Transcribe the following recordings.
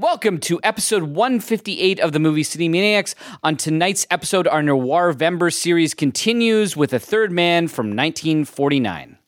Welcome to episode 158 of the Movie City Maniacs. On tonight's episode, our Noir-vember series continues with The Third Man from 1949.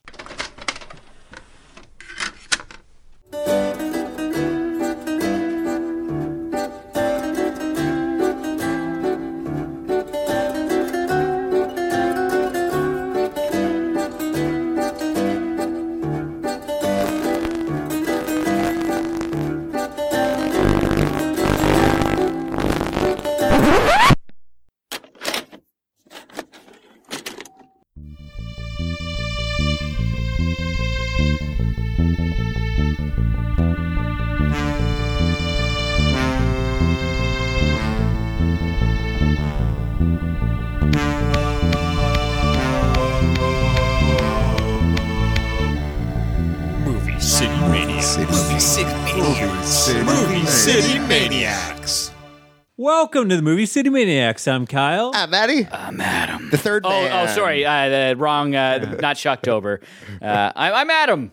Welcome to the Movie City Maniacs. I'm Kyle. I'm Maddie. I'm Adam. The third man. Oh, sorry. Not Shocktober. I'm Adam.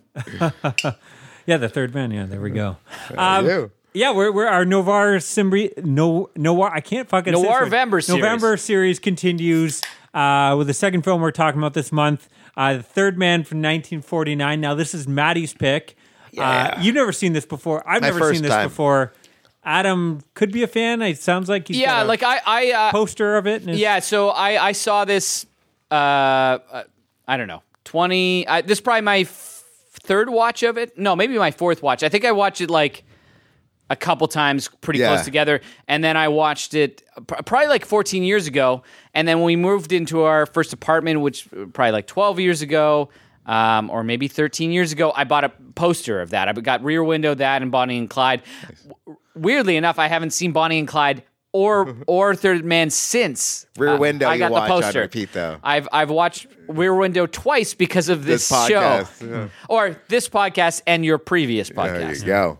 Yeah, the third man. Yeah, there we go. Yeah, we're our Noir-vember series. November series continues with the second film we're talking about this month, The Third Man from 1949. Now, this is Maddie's pick. Yeah. You've never seen this before. I've never seen this before. Adam could be a fan. It sounds like he's got a poster of it. So I saw this, I don't know, this is probably my third watch of it. No, maybe my fourth watch. I think I watched it like a couple times pretty close together. And then I watched it probably like 14 years ago. And then when we moved into our first apartment, which probably like 12 years ago, or maybe 13 years ago, I bought a poster of that. I got Rear Window, that, and Bonnie and Clyde. Nice. Weirdly enough, I haven't seen Bonnie and Clyde or Third Man since. Rear Window, I got the poster. On repeat, though. I've watched Rear Window twice because of this show, or this podcast and your previous podcast. There you go.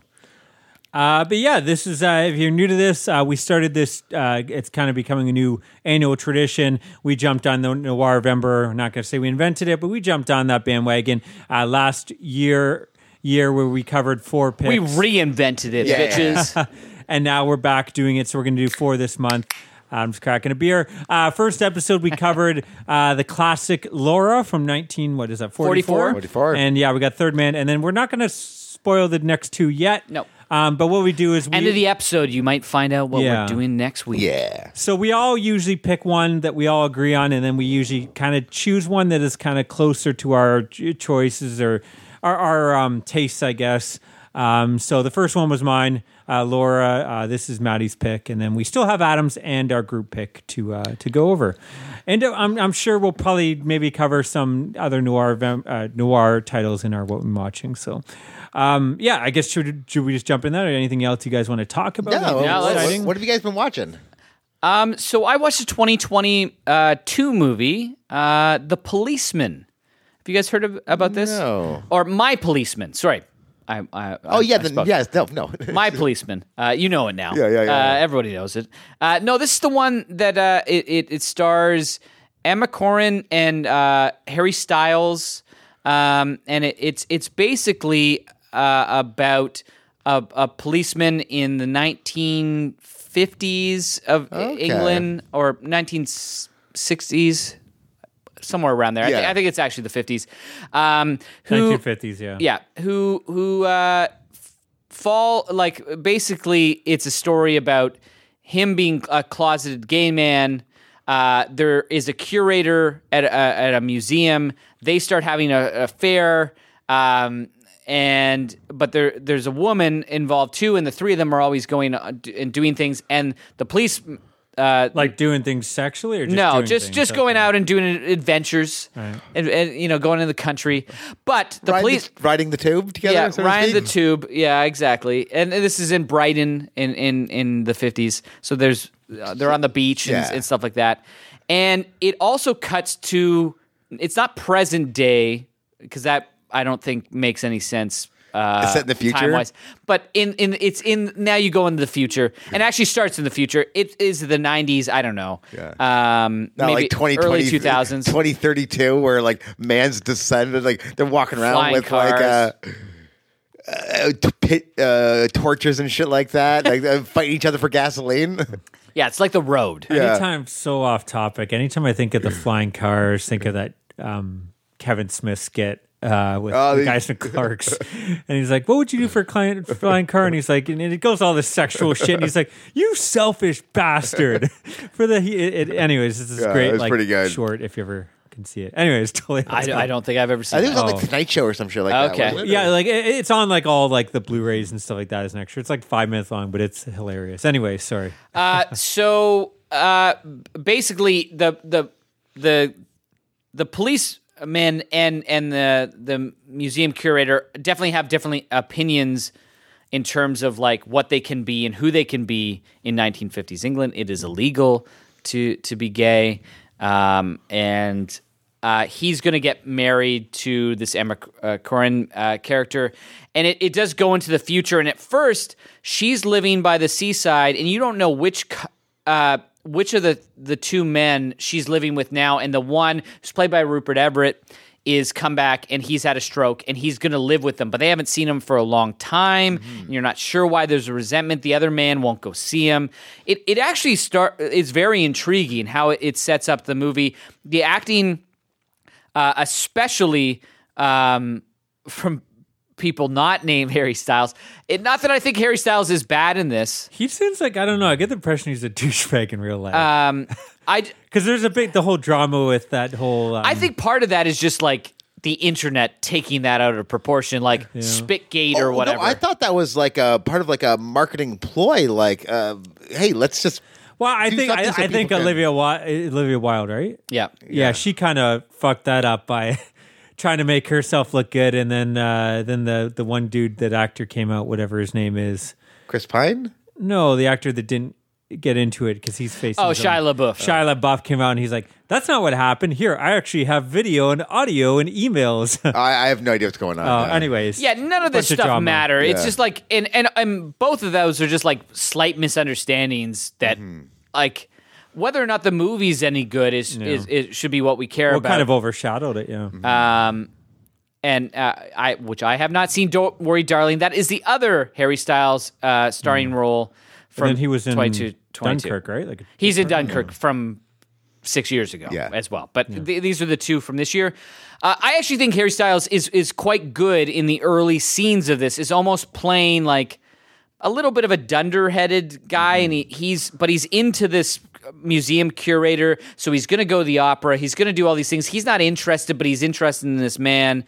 But yeah, this is, if you're new to this, we started this, it's kind of becoming a new annual tradition. We jumped on the Noir-vember. I'm not going to say we invented it, but we jumped on that bandwagon last year where we covered four picks. We reinvented it, bitches. And now we're back doing it, so we're going to do four this month. I'm just cracking a beer. First episode, we covered the classic Laura from 44. And yeah, we got Third Man, and then we're not going to spoil the next two yet. No. But what we do is end of the episode, you might find out what we're doing next week. Yeah. So we all usually pick one that we all agree on, and then we usually kind of choose one that is kind of closer to our choices or our tastes, I guess. So the first one was mine, Laura. This is Maddie's pick, and then we still have Adam's and our group pick to go over. And I'm sure we'll probably maybe cover some other noir titles in our what we're watching. So. I guess should we just jump in there? Or anything else you guys want to talk about? No, what have you guys been watching? So I watched a 2022 movie, The Policeman. Have you guys heard about this? No. Or My Policeman. Sorry. My Policeman. You know it now. Yeah. Everybody knows it. No, this is the one that it stars Emma Corrin and Harry Styles, and it's basically about a policeman in the 1950s of England, or 1960s, somewhere around there. Yeah. I think it's actually the 50s. 1950s, yeah. Yeah, who fall, like, basically it's a story about him being a closeted gay man. There is a curator at a museum. They start having an affair. But there's a woman involved too, and the three of them are always going and doing things. And the police, like doing things sexually, or just no, doing just going out and doing adventures, right. and going in the country. But the police riding the tube together. Yeah, so riding the tube. Yeah, exactly. And this is in Brighton in the '50s. So there's they're on the beach and stuff like that. And it also cuts to. It's not present day, because that I don't think makes any sense. It's set in the future, time-wise. But now you go into the future, and actually starts in the future. It is the 90s. I don't know. Yeah. Maybe like 20, early 2000s, 2032, where like man's descended, like they're walking around flying with cars. torches and shit like that, like fighting each other for gasoline. Yeah, it's like The Road. Yeah. Anytime, so off topic. Anytime I think of the flying cars, think of that Kevin Smith skit with the guys from Clerks, and he's like, "What would you do for a flying car?" And he's like, and it goes all this sexual shit, and he's like, "You selfish bastard!" For the anyways, this is great. It's like, pretty good. Short, if you ever can see it. Anyways, totally. I don't think I've ever seen it. I think it was on the Tonight Show or some shit like that. Okay. Yeah, like it's on like all like the Blu-rays and stuff like that as an extra. It's like 5 minutes long, but it's hilarious. Anyway, sorry. So basically the policemen and the museum curator definitely have different opinions in terms of like what they can be and who they can be in 1950s England. It is illegal to be gay. And he's going to get married to this Emma Corrin character, and it does go into the future. And at first, she's living by the seaside, and you don't know which of the two men she's living with now. And the one who's played by Rupert Everett is come back, and he's had a stroke, and he's going to live with them, but they haven't seen him for a long time. Mm-hmm. And you're not sure why there's a resentment. The other man won't go see him. It actually is very intriguing how it sets up the movie. The acting, especially from people not named Harry Styles. Not that I think Harry Styles is bad in this. He seems like, I don't know, I get the impression he's a douchebag in real life. Because there's the whole drama with that whole... I think part of that is just like the internet taking that out of proportion, like Spitgate or whatever. No, I thought that was like a part of like a marketing ploy, like, hey, let's just... Well, I think Olivia Wilde, right? Yeah. Yeah, she kind of fucked that up by... trying to make herself look good, and then the one dude, that actor came out, whatever his name is, Chris Pine. No, the actor that didn't get into it because he's facing. Oh, Shia LaBeouf. Shia LaBeouf came out and he's like, "That's not what happened. Here, I actually have video and audio and emails." I have no idea what's going on. Anyways, yeah, none of this stuff matter. Yeah. It's just like, and both of those are just like slight misunderstandings that like. Whether or not the movie's any good is it should be what we care about. Kind of overshadowed it, yeah. Which I have not seen. Don't Worry, Darling. That is the other Harry Styles starring role from. And then he was in Dunkirk, right? Like he's in Dunkirk from 6 years ago as well. But these are the two from this year. I actually think Harry Styles is quite good in the early scenes of this. Is almost playing like a little bit of a dunderheaded guy, and he's into this. Museum curator, so he's going to go to the opera. He's going to do all these things. He's not interested, but he's interested in this man.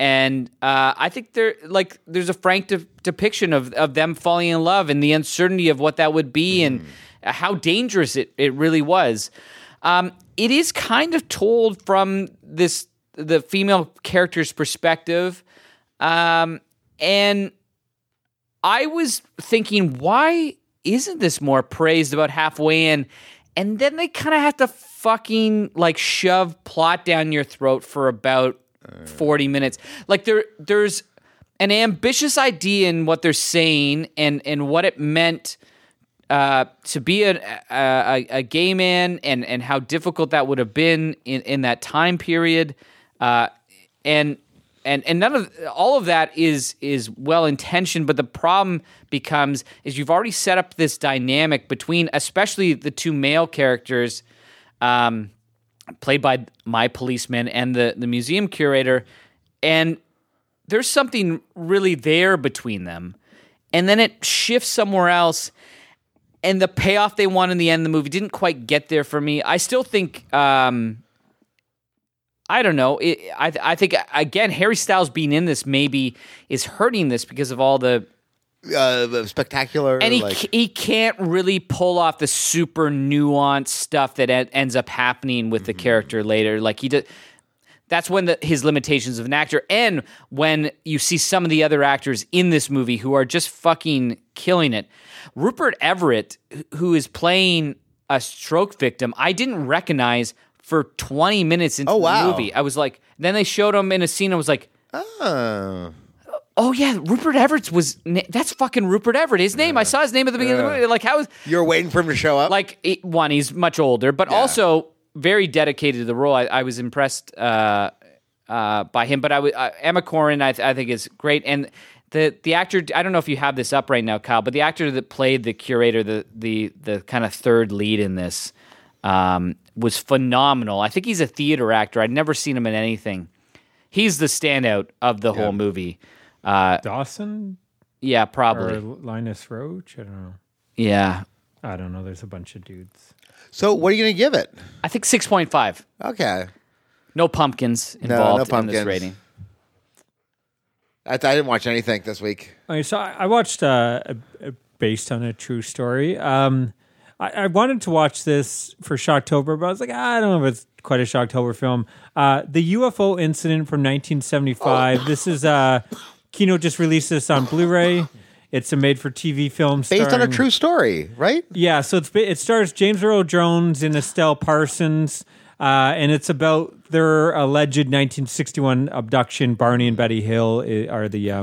And I think there's a frank depiction of them falling in love and the uncertainty of what that would be and how dangerous it really was. It is kind of told from the female character's perspective, and I was thinking, why isn't this more praised about halfway in? And then they kind of have to fucking like shove plot down your throat for about 40 minutes. Like there's an ambitious idea in what they're saying and what it meant to be a gay man and how difficult that would have been in that time period. And none of all of that is well intentioned, but the problem becomes is you've already set up this dynamic between, especially the two male characters, played by My Policeman and the museum curator, and there's something really there between them, and then it shifts somewhere else, and the payoff they want in the end of the movie didn't quite get there for me. I still think. I don't know. I think, again, Harry Styles being in this maybe is hurting this because of all the spectacular. And he can't really pull off the super nuanced stuff that ends up happening with the character later. Like he does. That's when his limitations of an actor, and when you see some of the other actors in this movie who are just fucking killing it. Rupert Everett, who is playing a stroke victim, I didn't recognize for 20 minutes into the movie. I was like, then they showed him in a scene. I was like, oh yeah, Rupert Everett that's fucking Rupert Everett. His name, I saw his name at the beginning of the movie. Like, how is... You're waiting for him to show up? Like, one, he's much older, but also very dedicated to the role. I was impressed by him, but Emma Corrin, I think is great. And The actor, I don't know if you have this up right now, Kyle, but the actor that played the curator, the kind of third lead in this, was phenomenal. I think he's a theater actor. I'd never seen him in anything. He's the standout of the whole movie. Dawson? Yeah, probably. Or Linus Roach? I don't know. Yeah. I don't know. There's a bunch of dudes. So what are you going to give it? I think 6.5. Okay. No pumpkins involved in this rating. I didn't watch anything this week. Okay, so I watched based on a true story. I wanted to watch this for Shocktober, but I was like, I don't know if it's quite a Shocktober film. The UFO Incident from 1975. Oh. This is Kino just released this on Blu-ray. It's a made-for-TV film based on a true story, right? Yeah. So it stars James Earl Jones and Estelle Parsons. And it's about their alleged 1961 abduction. Barney and Betty Hill are the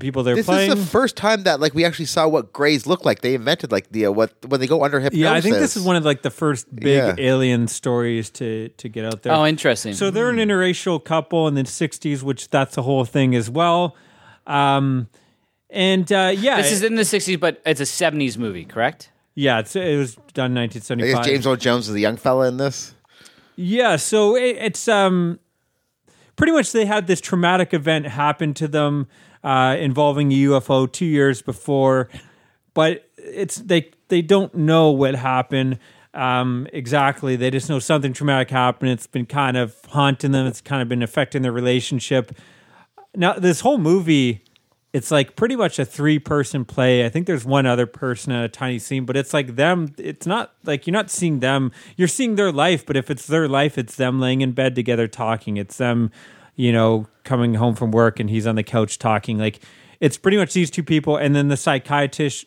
people they're playing. This is the first time that we actually saw what greys look like. They invented when they go under hypnosis. Yeah, I think this is one of the first big alien stories to get out there. Oh, interesting. So they're an interracial couple in the 60s, which that's the whole thing as well. This is in the 60s, but it's a 70s movie, correct? Yeah, it was done in 1975. I guess James Earl Jones is the young fella in this. Yeah, so it's pretty much they had this traumatic event happen to them involving a UFO 2 years before, but they don't know what happened exactly. They just know something traumatic happened. It's been kind of haunting them. It's kind of been affecting their relationship. Now, this whole movie, it's pretty much a three-person play. I think there's one other person in a tiny scene, but it's them. It's not you're not seeing them. You're seeing their life, but if it's their life, it's them laying in bed together talking. It's them, coming home from work and he's on the couch talking. It's pretty much these two people, and then the psychiatrist,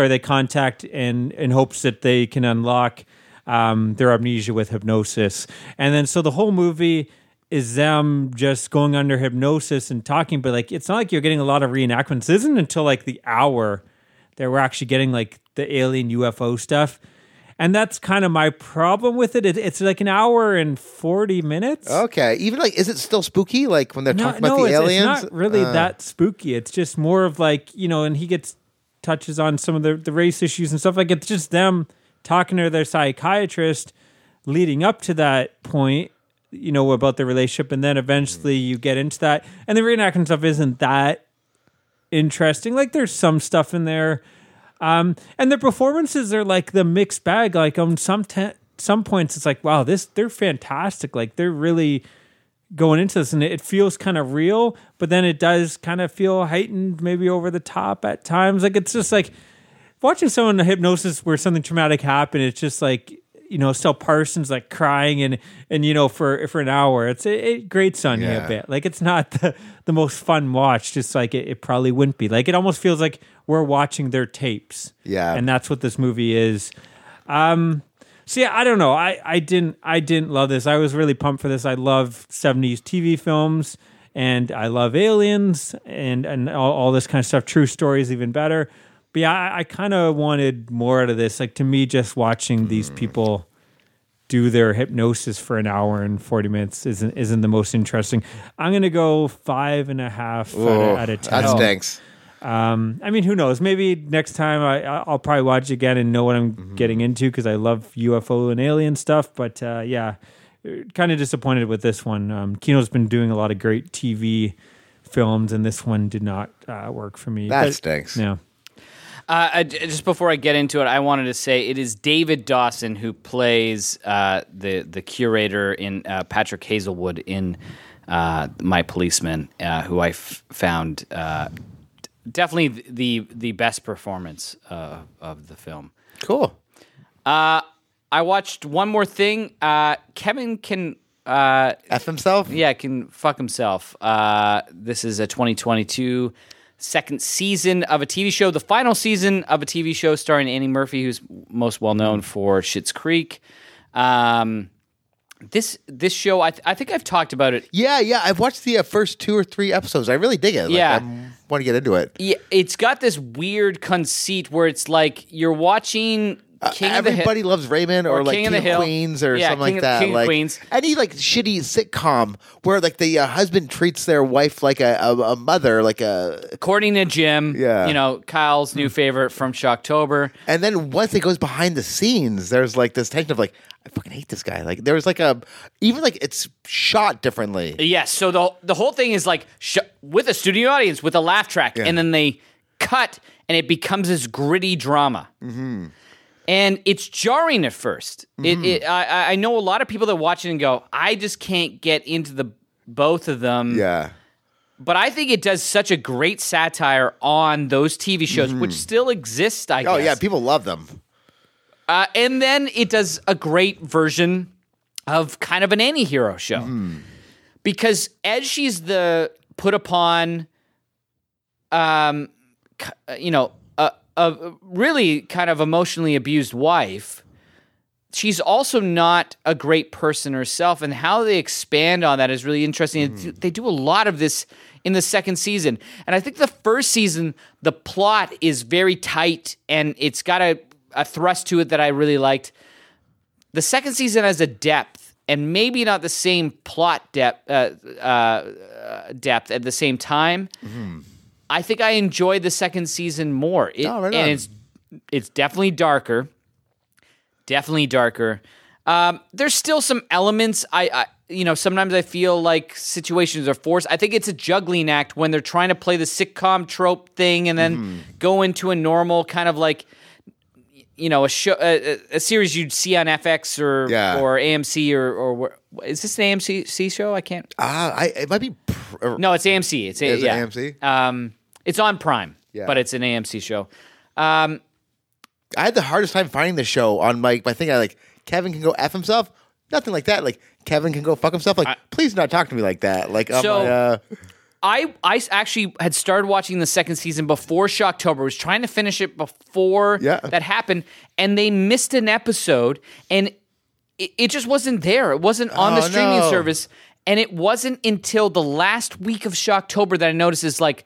they contact in hopes that they can unlock their amnesia with hypnosis. And then so the whole movie is them just going under hypnosis and talking, but it's not you're getting a lot of reenactments. It isn't until the hour that we're actually getting the alien UFO stuff. And that's kind of my problem with it. It's an hour and 40 minutes. Okay. Even is it still spooky? When they're talking about the aliens? It's not really that spooky. It's just more of and he touches on some of the race issues and stuff. It's just them talking to their psychiatrist leading up to that point, about their relationship, and then eventually you get into that. And the reenactment stuff isn't that interesting. There's some stuff in there. And the performances are the mixed bag. On some points it's wow, they're fantastic. They're really going into this, and it feels kind of real, but then it does kind of feel heightened, maybe over the top at times. It's just watching someone in hypnosis where something traumatic happened. It's just Estelle Parsons crying and for an hour. It grates on you a bit. It's not the most fun watch. Just it probably wouldn't be. It almost feels like we're watching their tapes. Yeah, and that's what this movie is. I don't know. I didn't love this. I was really pumped for this. I love 70s TV films, and I love aliens and all this kind of stuff. True stories even better. But yeah, I kind of wanted more out of this. To me, just watching these people do their hypnosis for an hour and 40 minutes isn't the most interesting. I'm going to go 5.5 out of 10. That stinks. Who knows? Maybe next time I'll probably watch it again and know what I'm getting into, because I love UFO and alien stuff. But kind of disappointed with this one. Kino's been doing a lot of great TV films, and this one did not work for me. That stinks. Yeah. Just before I get into it, I wanted to say it is David Dawson who plays the curator in Patrick Hazelwood in My Policeman, who I found definitely the best performance of the film. Cool. I watched one more thing. Kevin Can F Himself? Yeah, Can Fuck Himself. This is a 2022 second season of a TV show, the final season of a TV show starring Annie Murphy, who's most well known for Schitt's Creek. This show, I think I've talked about it. Yeah, I've watched the first 2 or 3 episodes. I really dig it. I want to get into it. Yeah, it's got this weird conceit where it's you're watching King Everybody Loves Raymond or King of Queens or something like that. King of Queens. Any like shitty sitcom where like the husband treats their wife like a mother, like a... According to Jim, you know, Kyle's new favorite from Shocktober. And then once it goes behind the scenes, there's like this tension of like, I fucking hate this guy. Like there was like a, even like it's shot differently. Yes. Yeah, so the whole thing is like with a studio audience, with a laugh track. Yeah. And then they cut and it becomes this gritty drama. Mm-hmm. And it's jarring at first. Mm-hmm. I know a lot of people that watch it and go, I just can't get into the both of them. Yeah. But I think it does such a great satire on those TV shows, which still exist, I guess. Oh, yeah. People love them. And then it does a great version of kind of an anti-hero show. Mm. Because as she's the put upon, you know, a really kind of emotionally abused wife, she's also not a great person herself, and how they expand on that is really interesting. They do a lot of this in the second season, and I think the first season, the plot is very tight, and it's got a thrust to it that I really liked. The second season has a depth, and maybe not the same plot depth at the same time. Mm-hmm. I think I enjoyed the second season more. It's definitely darker. Definitely darker. There's still some elements. I you know, sometimes I feel like situations are forced. I think it's a juggling act when they're trying to play the sitcom trope thing and then go into a normal kind of like, you know, a show, a series you'd see on FX or AMC or is this an AMC show? I can't. It might be. No, it's AMC. It's AMC. It's on Prime, but it's an AMC show. I had the hardest time finding the show on my thing. I like Kevin Can Go F Himself. Nothing like that. Like Kevin Can Go Fuck Himself. Like please not talk to me like that. Like I actually had started watching the second season before Shocktober. I was trying to finish it before that happened, and they missed an episode, and it just wasn't there. It wasn't on the streaming service. And it wasn't until the last week of Shocktober that I noticed is like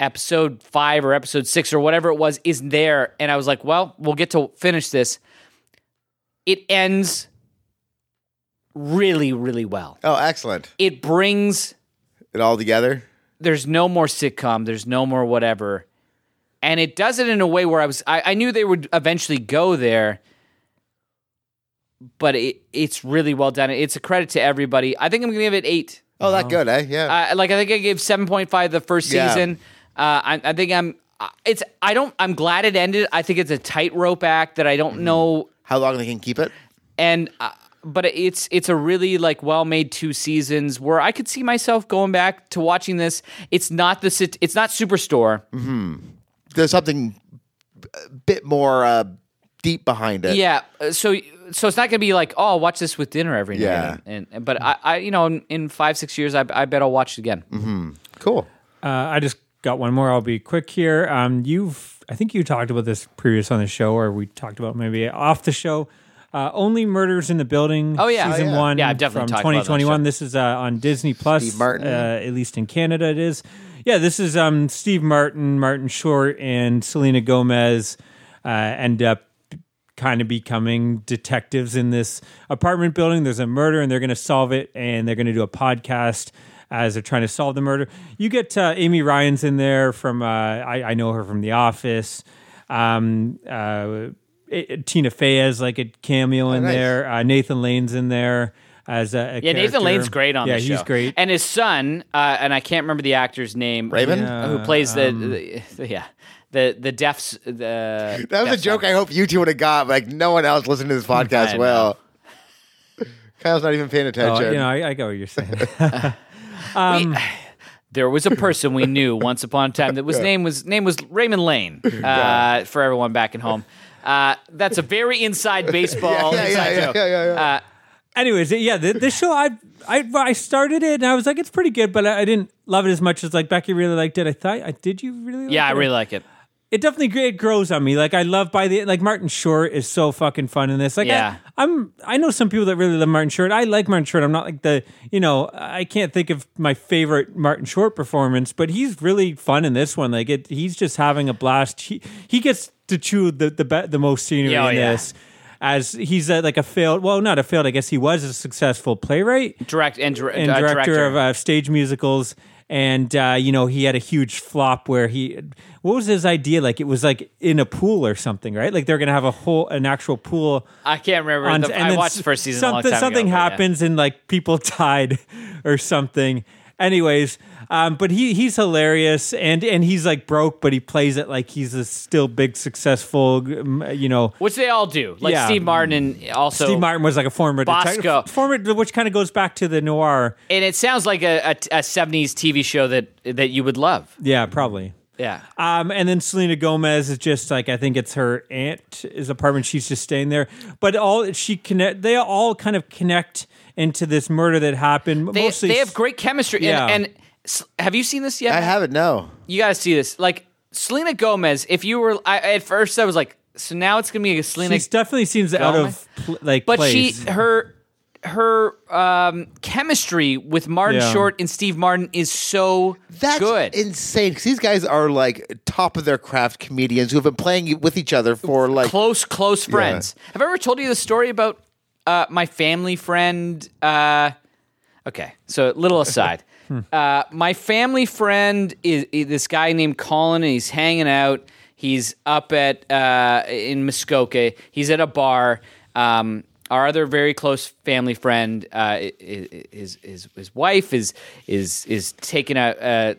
episode 5 or episode 6 or whatever it was isn't there. And I was like, well, we'll get to finish this. It ends really, really well. Oh, excellent. It brings it all together. There's no more sitcom. There's no more whatever. And it does it in a way where I knew they would eventually go there. But it's really well done. It's a credit to everybody. I think I'm going to give it 8. Oh, that good, eh? Yeah. I think I gave 7.5 the first season. I think I'm glad it ended. I think it's a tightrope act that I don't know how long they can keep it. And but it's a really like well-made 2 seasons where I could see myself going back to watching this. It's not Superstore. Mm-hmm. There's something a bit more deep behind it. Yeah. So it's not going to be like, oh, I'll watch this with dinner every night. Yeah. But I you know, in 5-6 years, I bet I'll watch it again. Mm-hmm. Cool. I just got one more. I'll be quick here. I think you talked about this previous on the show, or we talked about maybe off the show. Only Murders in the Building. Oh yeah, season 1. Yeah, I've definitely from 2021. This is on Disney Plus. Steve Martin, at least in Canada, it is. Yeah, this is Steve Martin, Martin Short, and Selena Gomez end up kind of becoming detectives in this apartment building. There's a murder and they're going to solve it, and they're going to do a podcast as they're trying to solve the murder. You get Amy Ryan's in there from, I know her from The Office. Tina Fey has like a cameo in there. Nathan Lane's in there as a character. Nathan Lane's great on the show. Yeah, he's great. And his son, and I can't remember the actor's name. Raven? Who plays The deafs. That was a joke I hope you two would have got. Like, no one else listened to this podcast well. Kyle's not even paying attention. I get what you're saying. There was a person we knew once upon a time that was name was Raymond Lane, for everyone back at home. That's a very inside baseball joke. Anyways, this show, I started it, and I was like, it's pretty good, but I didn't love it as much as, like, Becky really liked it. I thought, did you really like it? Yeah, I really like it. It definitely grows on me. Like, I love Martin Short is so fucking fun in this. Like, yeah. I know some people that really love Martin Short. I like Martin Short. I'm not like I can't think of my favorite Martin Short performance, but he's really fun in this one. Like, he's just having a blast. He gets to chew the most scenery in this. As he's like a failed, well, not a failed, I guess he was a successful playwright. Director of stage musicals. And, you know, he had a huge flop where he, what was his idea? Like, it was like in a pool or something, right? Like, they're going to have an actual pool. I can't remember. I watched the first season a long time ago. Something happens and, like, people died or something. Anyways, but he's hilarious, and he's like broke, but he plays it like he's a still big successful, you know, which they all do. Like Steve Martin, also Steve Martin was like a former detective, which kind of goes back to the noir. And it sounds like a 70s TV show that you would love. Yeah, probably. Yeah. And then Selena Gomez is just like, I think it's her aunt's apartment. She's just staying there, but they all kind of connect into this murder that happened. Mostly, they have great chemistry. Yeah. And have you seen this yet? I haven't. No, you got to see this. Like Selena Gomez. If you were, at first I was like, so now it's gonna be a Selena. She definitely seems Gomez? Out of like, but place. Her chemistry with Martin Short and Steve Martin is so good. That's insane, because these guys are like top of their craft comedians who have been playing with each other for like close friends. Yeah. Have I ever told you the story about? My family friend, okay, so little aside. My family friend is this guy named Colin, and he's hanging out. He's up at, in Muskoka. He's at a bar. Our other very close family friend, his wife is taking a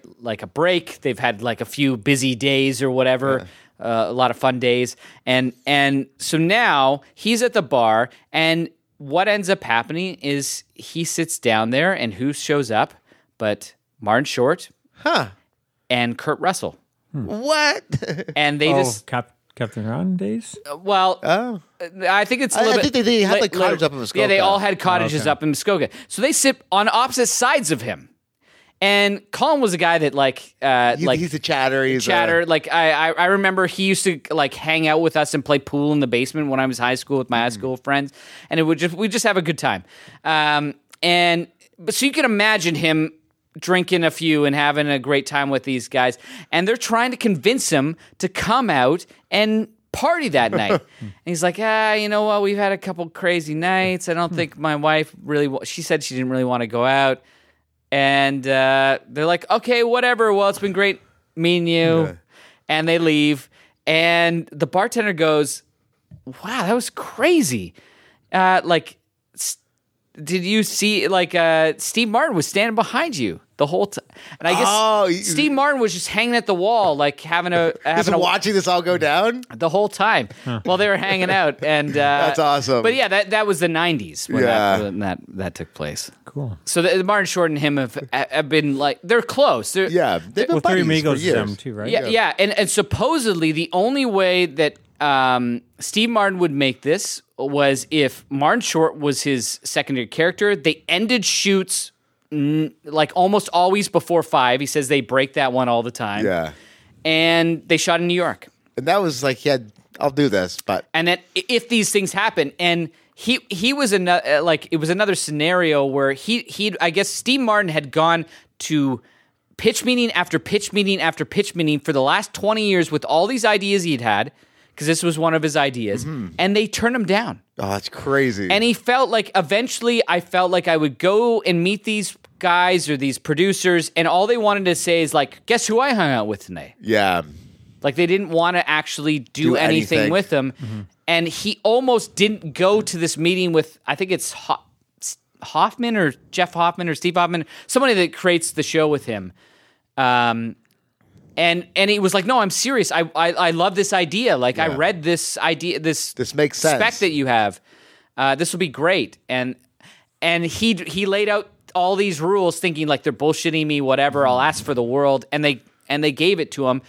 break. They've had like a few busy days or whatever. Yeah. A lot of fun days, and so now he's at the bar, and what ends up happening is he sits down there, and who shows up but Martin Short, and Kurt Russell. What? And they just Captain Ron days. Well, I think it's a little bit. I think they had like cottages up in Muskoka. Yeah, they all had cottages up in Muskoka, so they sit on opposite sides of him. And Colin was a guy that he's a chatter. Like I remember he used to like hang out with us and play pool in the basement when I was high school with my high school friends, and we just have a good time. So you can imagine him drinking a few and having a great time with these guys, and they're trying to convince him to come out and party that night. And he's like, you know what? We've had a couple crazy nights. I don't think my wife really. She said she didn't really want to go out. And they're like, okay, whatever. Well, it's been great meeting you. Yeah. And they leave. And the bartender goes, wow, that was crazy. Did you see, Steve Martin was standing behind you the whole time. And I guess Steve Martin was just hanging at the wall, like watching this all go down the whole time while they were hanging out. And that's awesome. But yeah, that was the 90s when that took place. Cool. So Martin Short and him have been like, they're close. They've been buddies for years. Them too, right? Yeah. And supposedly the only way that Steve Martin would make this was if Martin Short was his secondary character. They ended shoots like almost always before 5:00. He says they break that one all the time. Yeah. And they shot in New York. And that was like, yeah, I'll do this, but and then if these things happen, and he was another, like it was another scenario where he I guess Steve Martin had gone to pitch meeting after pitch meeting after pitch meeting for the last 20 years with all these ideas he'd had. Because this was one of his ideas, and they turned him down. Oh, that's crazy. And he felt like, eventually, I felt like I would go and meet these guys or these producers, and all they wanted to say is like, guess who I hung out with tonight? Yeah. Like, they didn't want to actually do anything with him, and he almost didn't go to this meeting with, I think it's Hoffman or Jeff Hoffman or Steve Hoffman, somebody that creates the show with him. And he was like, no, I'm serious. I love this idea. Like, I read this idea, this makes sense. Spec that you have. This will be great. And he laid out all these rules, thinking like they're bullshitting me, whatever. I'll ask for the world, and they gave it to him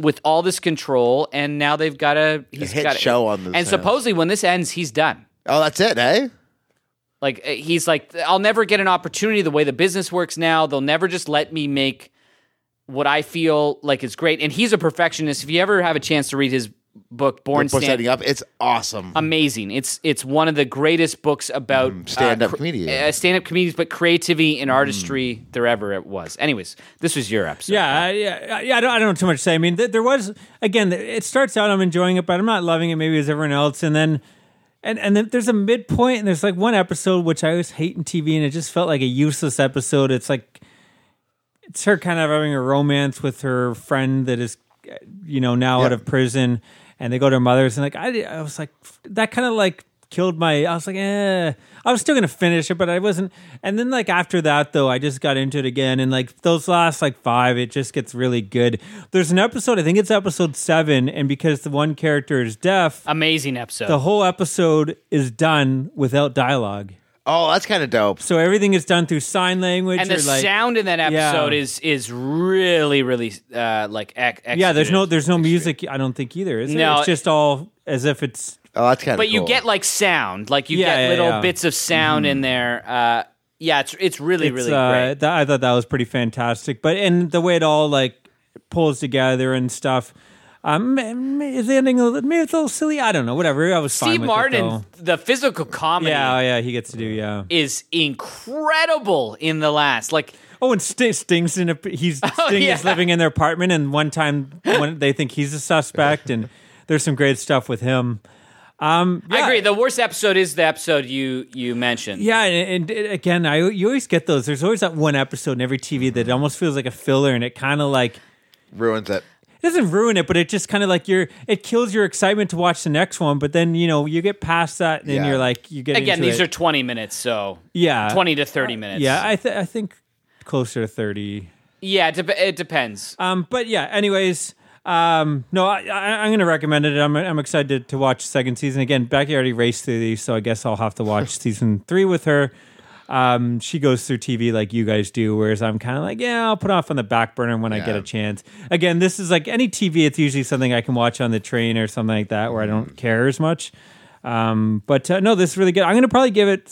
with all this control. And now they've got a hit show on this. And supposedly, when this ends, he's done. Oh, that's it, eh? Like he's like, I'll never get an opportunity. The way the business works now, they'll never just let me make what I feel like is great. And he's a perfectionist. If you ever have a chance to read his book, Born Standing Up. It's awesome. Amazing. It's one of the greatest books about stand-up comedians. Stand-up comedians, but creativity and artistry there ever was. Anyways, this was your episode. Yeah. I don't have too much to say. I mean, there was, again, it starts out I'm enjoying it, but I'm not loving it maybe as everyone else. And then And then there's a midpoint, and there's like one episode, which I always hate in TV, and it just felt like a useless episode. It's like, it's her kind of having a romance with her friend that is, you know, now out of prison, and they go to her mother's, and like, I was like, that kind of like killed my, I was like, I was still going to finish it, but I wasn't. And then like after that, though, I just got into it again, and like those last like five, it just gets really good. There's an episode, I think it's episode 7, and because the one character is deaf. Amazing episode. The whole episode is done without dialogue. Oh, that's kind of dope. So everything is done through sign language. And the sound in that episode is really, really like executed. Yeah, there's no music, I don't think, either, is it? No, it's just all as if it's... Oh, that's kind of cool. But you get like sound. Like you get little bits of sound in there. Yeah, it's really, really great. I thought that was pretty fantastic. But and the way it all like pulls together and stuff... Is the ending maybe it's a little silly? I don't know. Whatever. I was Steve Martin, the physical comedy. Yeah. He gets to do. Yeah, is incredible in the last. Like, oh, and Sting's in a. Sting is living in their apartment, and one time when they think he's a suspect, and there's some great stuff with him. I agree. The worst episode is the episode you mentioned. Yeah, and again, you always get those. There's always that one episode in every TV that almost feels like a filler, and it kind of like ruins it. It doesn't ruin it, but it just kind of like it kills your excitement to watch the next one. But then, you know, you get past that and then you're like, you get again, into these are 20 minutes. So 20 to 30 minutes. Yeah. I think closer to 30. Yeah. It depends. But yeah, anyways, no, I'm going to recommend it. I'm excited to watch the second season again. Becky already raced through these, so I guess I'll have to watch season 3 with her. She goes through TV like you guys do, whereas I'm kind of like, I'll put off on the back burner when I get a chance. Again, this is like any TV. It's usually something I can watch on the train or something like that where I don't care as much. But no, this is really good. I'm going to probably give it,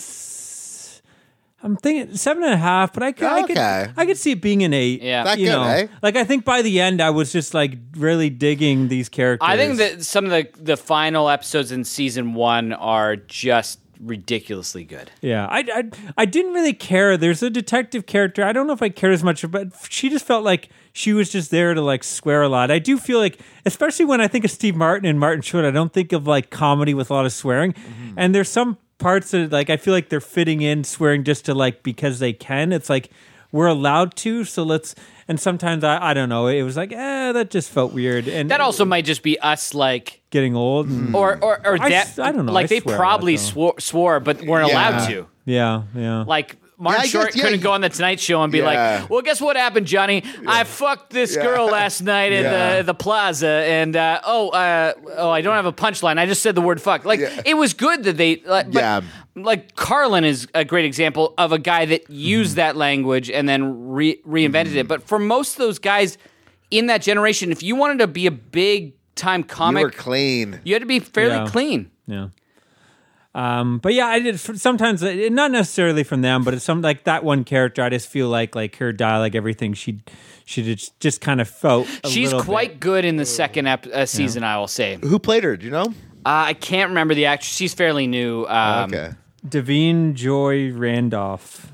I'm thinking 7.5, but I could see it being an 8. Yeah. That you good, know, eh? Like I think by the end I was just like really digging these characters. I think that some of the final episodes in season 1 are just ridiculously good. Yeah, I didn't really care. There's a detective character. I don't know if I cared as much, but she just felt like she was just there to like swear a lot. I do feel like, especially when I think of Steve Martin and Martin Short, I don't think of like comedy with a lot of swearing. Mm-hmm. And there's some parts that like I feel like they're fitting in swearing just to like because they can. It's like we're allowed to, so let's. And sometimes I don't know. It was like that just felt weird. And that also might just be us like getting old, or that I don't know. Like I they probably swore, but weren't allowed to. Yeah. Like Martin Short couldn't go on the Tonight Show and be like, "Well, guess what happened, Johnny? I fucked this girl last night in the plaza, and I don't have a punchline. I just said the word fuck." Like it was good that they Like Carlin is a great example of a guy that used that language and then reinvented it. But for most of those guys in that generation, if you wanted to be a big time comic, you were clean. You had to be fairly clean. Yeah. But yeah, I did sometimes not necessarily from them, but it's some like that one character. I just feel like her dialogue, everything she did just kind of felt. She's quite good in the second season, I will say. Who played her? Do you know? I can't remember the actress. She's fairly new. Okay. Devine Joy Randolph.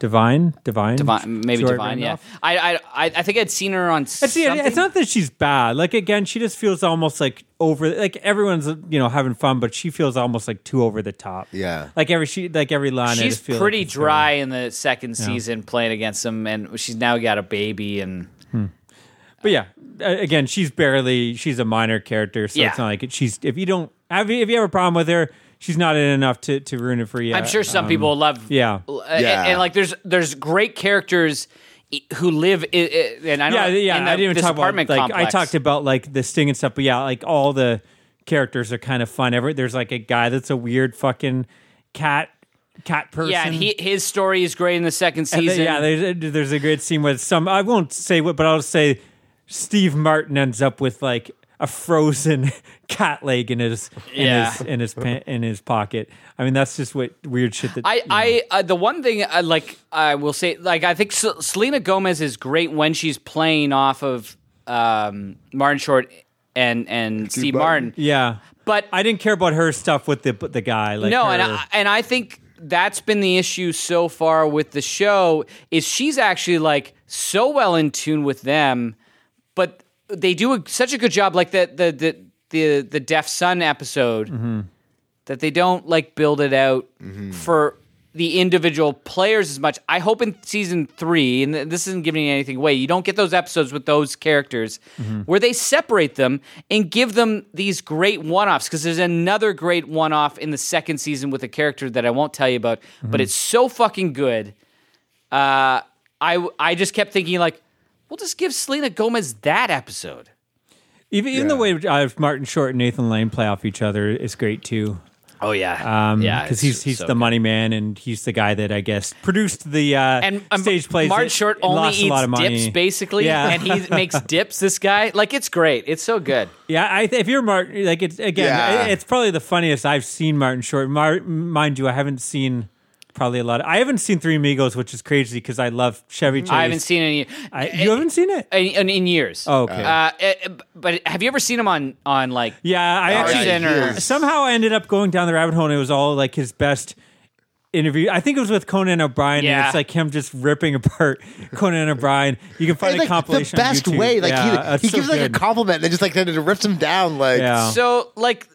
Divine. Randolph? Yeah. I think I'd seen her on something. It's not that she's bad. Like again, she just feels almost like over. Like everyone's having fun, but she feels almost like too over the top. Yeah. Like every line. She's pretty dry in the second season playing against him, and she's now got a baby and. But yeah, again, she's a minor character, so it's not like if you have a problem with her. She's not in enough to ruin it for you. I'm sure some people love... Yeah. And like there's great characters who live in... I didn't even talk about... Like, I talked about like the Sting and stuff, but yeah, like all the characters are kind of fun. There's like a guy that's a weird fucking cat person. Yeah, and his story is great in the second season. There's a great scene with some... I won't say what, but I'll say Steve Martin ends up with like... a frozen cat leg in his pocket. I mean, that's just what weird shit that the one thing I will say, like I think Selena Gomez is great when she's playing off of Martin Short and Steve Martin. Yeah, but I didn't care about her stuff with the guy. Like no, her. And I think that's been the issue so far with the show is she's actually like so well in tune with them, but they do such a good job, like the Deaf Son episode, mm-hmm. that they don't like build it out mm-hmm. for the individual players as much. I hope in season 3, and this isn't giving anything away, you don't get those episodes with those characters mm-hmm. where they separate them and give them these great one-offs, because there's another great one-off in the second season with a character that I won't tell you about, mm-hmm. but it's so fucking good. I just kept thinking, like, we'll just give Selena Gomez that episode. Even the way Martin Short and Nathan Lane play off each other is great, too. Oh, yeah. Yeah. Because he's so the money man, and he's the guy that, I guess, produced the stage plays. Martin Short only eats a lot of money. Dips, basically, yeah. And he makes dips, this guy. Like, it's great. It's so good. Yeah, if you're Martin, like, it's probably the funniest I've seen Martin Short. Mind you, I haven't seen... Probably a lot. I haven't seen Three Amigos, which is crazy because I love Chevy Chase. I haven't seen it. You haven't seen it in years. Oh, okay. But have you ever seen him on like? Yeah, I actually somehow I ended up going down the rabbit hole, and it was all like his best interview. I think it was with Conan O'Brien, and it's like him just ripping apart Conan O'Brien. You can find a compilation. The best on YouTube. Way, like he gives like a compliment, and then just like kind of rips him down, like so. Like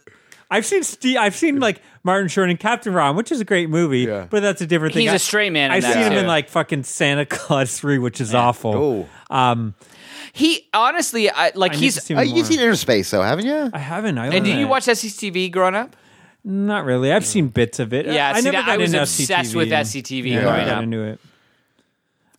I've seen like. Martin Short and Captain Ron, which is a great movie, but that's a different thing. He's a straight man. I've seen him in like fucking Santa Claus 3, which is awful. Oh. He honestly, you've seen Inner Space, though, haven't you? I haven't. And did you watch SCTV growing up? Not really. I've seen bits of it. Yeah, I was obsessed with SCTV growing up. I knew it.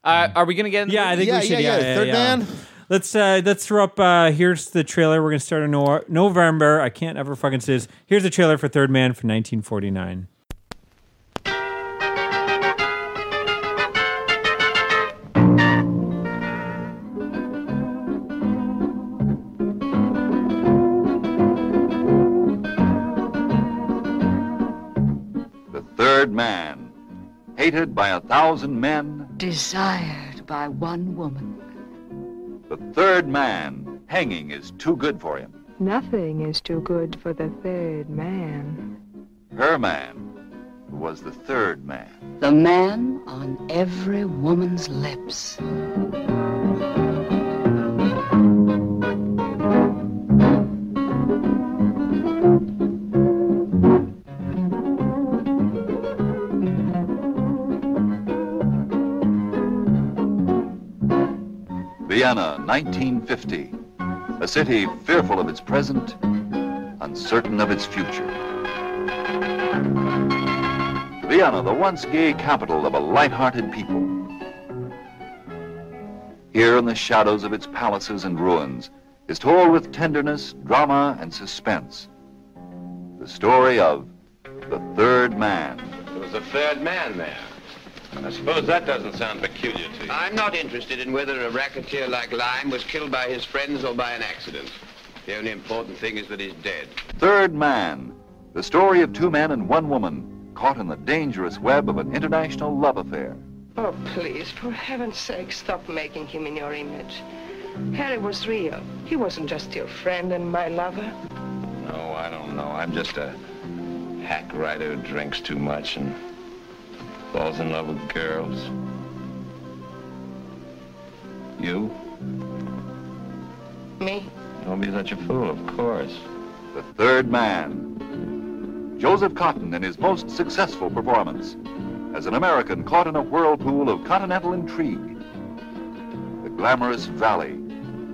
Are we gonna get? Into I think we should. Yeah. Third Man. Let's throw up, here's the trailer. We're going to start in November. I can't ever fucking say this. Here's the trailer for Third Man for 1949. The Third Man, hated by 1,000 men. Desired by one woman. The third man, hanging is too good for him. Nothing is too good for the third man. Her man, who was the third man. The man on every woman's lips. Vienna, 1950, a city fearful of its present, uncertain of its future. Vienna, the once gay capital of a light-hearted people. Here in the shadows of its palaces and ruins is told with tenderness, drama, and suspense the story of the third man. There was a third man there. I suppose that doesn't sound peculiar to you. I'm not interested in whether a racketeer like Lyme was killed by his friends or by an accident. The only important thing is that he's dead. Third Man, the story of two men and one woman caught in the dangerous web of an international love affair. Oh, please, for heaven's sake, stop making him in your image. Harry was real. He wasn't just your friend and my lover. No, I don't know. I'm just a hack writer who drinks too much and... falls in love with girls. You? Me? Don't be such a fool, of course. The Third Man. Joseph Cotten in his most successful performance as an American caught in a whirlpool of continental intrigue. The glamorous Valley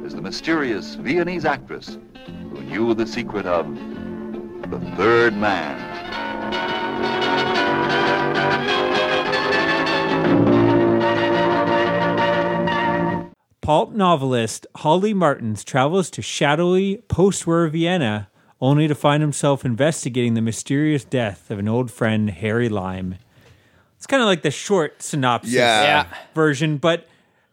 is the mysterious Viennese actress who knew the secret of the Third Man. Pulp novelist Holly Martins travels to shadowy post-war Vienna only to find himself investigating the mysterious death of an old friend, Harry Lyme. It's kind of like the short synopsis version, but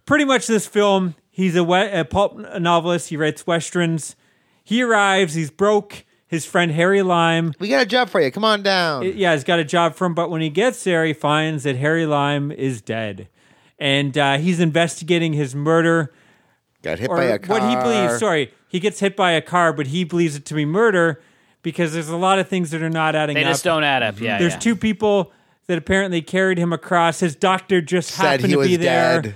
pretty much this film, he's a pulp novelist, he writes westerns, he arrives, he's broke, his friend Harry Lyme... We got a job for you, come on down. He's got a job for him, but when he gets there, he finds that Harry Lyme is dead. And he's investigating his murder, Got hit by a car. What he believes, he gets hit by a car, but he believes it to be murder because there's a lot of things that are not adding up. They just don't add up, yeah. There's two people that apparently carried him across. His doctor just happened to be there. Dead.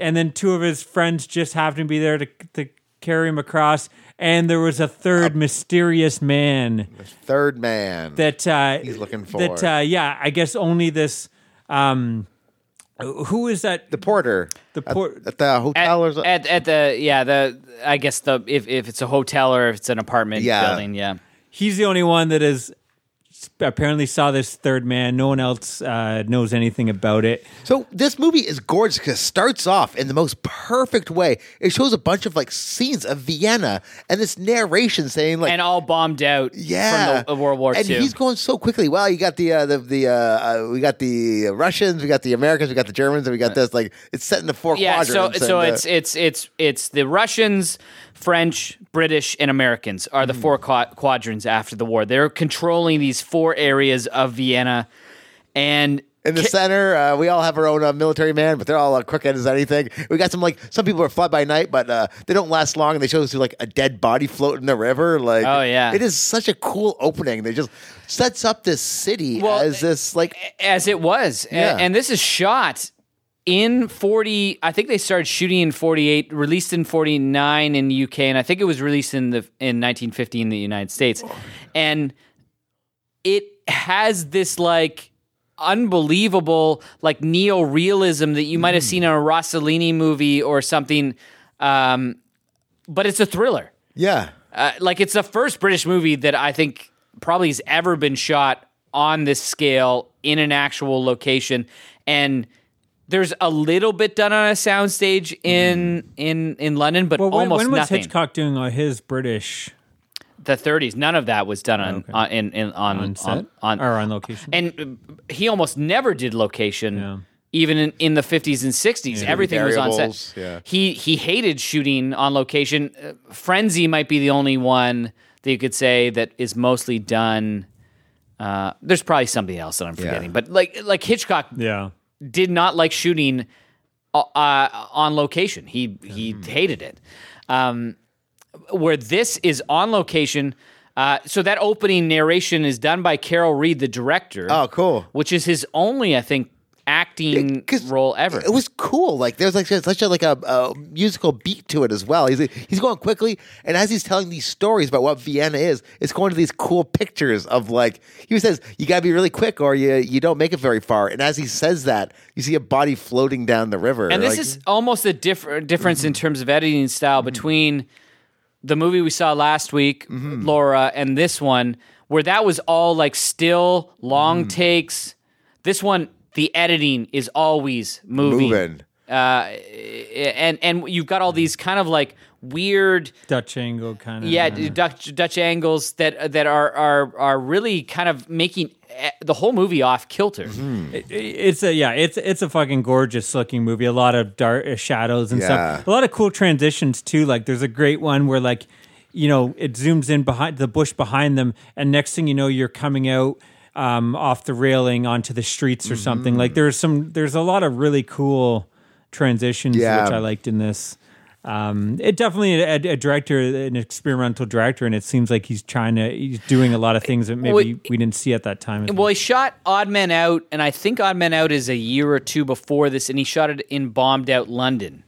And then two of his friends just happened to be there to carry him across. And there was a third mysterious man. The third man. That he's looking for. That, yeah, I guess only this... who is that? The porter. The porter at the hotel or something? I guess if it's a hotel or if it's an apartment building, yeah. He's the only one that is apparently saw this third man. No one else knows anything about it. So this movie is gorgeous because it starts off in the most perfect way. It shows a bunch of scenes of Vienna and this narration saying and all bombed out from World War II. And he's going so quickly. Well, you got we got the Russians, we got the Americans, we got the Germans, and we got this. It's set in the four quadrants. Yeah, so it's the Russians, French, British, and Americans are the four quadrants after the war. They're controlling these four areas of Vienna, and in the center, we all have our own military man, but they're all crooked as anything. We got some people are fly by night, but they don't last long, and they show us a dead body floating in the river. Oh yeah, it is such a cool opening. They just sets up this city as this as it was, and this is shot. In 40, I think they started shooting in 48, released in 49 in the UK, and I think it was released in 1950 in the United States. And it has this unbelievable neo-realism that you might have seen in a Rossellini movie or something, but it's a thriller. Yeah. It's the first British movie that I think probably has ever been shot on this scale in an actual location, and... There's a little bit done on a soundstage in London, but almost nothing. When was Hitchcock doing his British? The 30s. None of that was done on location. And he almost never did location, even in the 50s and 60s. Yeah, everything was on set. Yeah. He hated shooting on location. Frenzy might be the only one that you could say that is mostly done. There's probably somebody else that I'm forgetting, but Hitchcock. Yeah. Did not like shooting on location. He hated it. Where this is on location, so that opening narration is done by Carol Reed, the director. Oh, cool! Which is his only, I think, acting role ever. It was cool. There's such a musical beat to it as well. He's going quickly, and as he's telling these stories about what Vienna is, it's going to these cool pictures of he says you got to be really quick or you don't make it very far. And as he says that, you see a body floating down the river. And this is almost a difference in terms of editing style between the movie we saw last week, Laura, and this one, where that was all still long takes. This one. The editing is always moving. And you've got all these kind of weird Dutch angle kind of Dutch angles that are really kind of making the whole movie off kilter. Mm-hmm. It's a fucking gorgeous looking movie. A lot of dark shadows and stuff. A lot of cool transitions too. There's a great one where it zooms in behind the bush behind them, and next thing you know, you're coming out. Off the railing onto the streets or something. There's a lot of really cool transitions which I liked in this. It definitely a director, an experimental director, and it seems like he's doing a lot of things that maybe we didn't see at that time. Well, he shot Odd Men Out, and I think Odd Men Out is a year or two before this, and he shot it in bombed out London.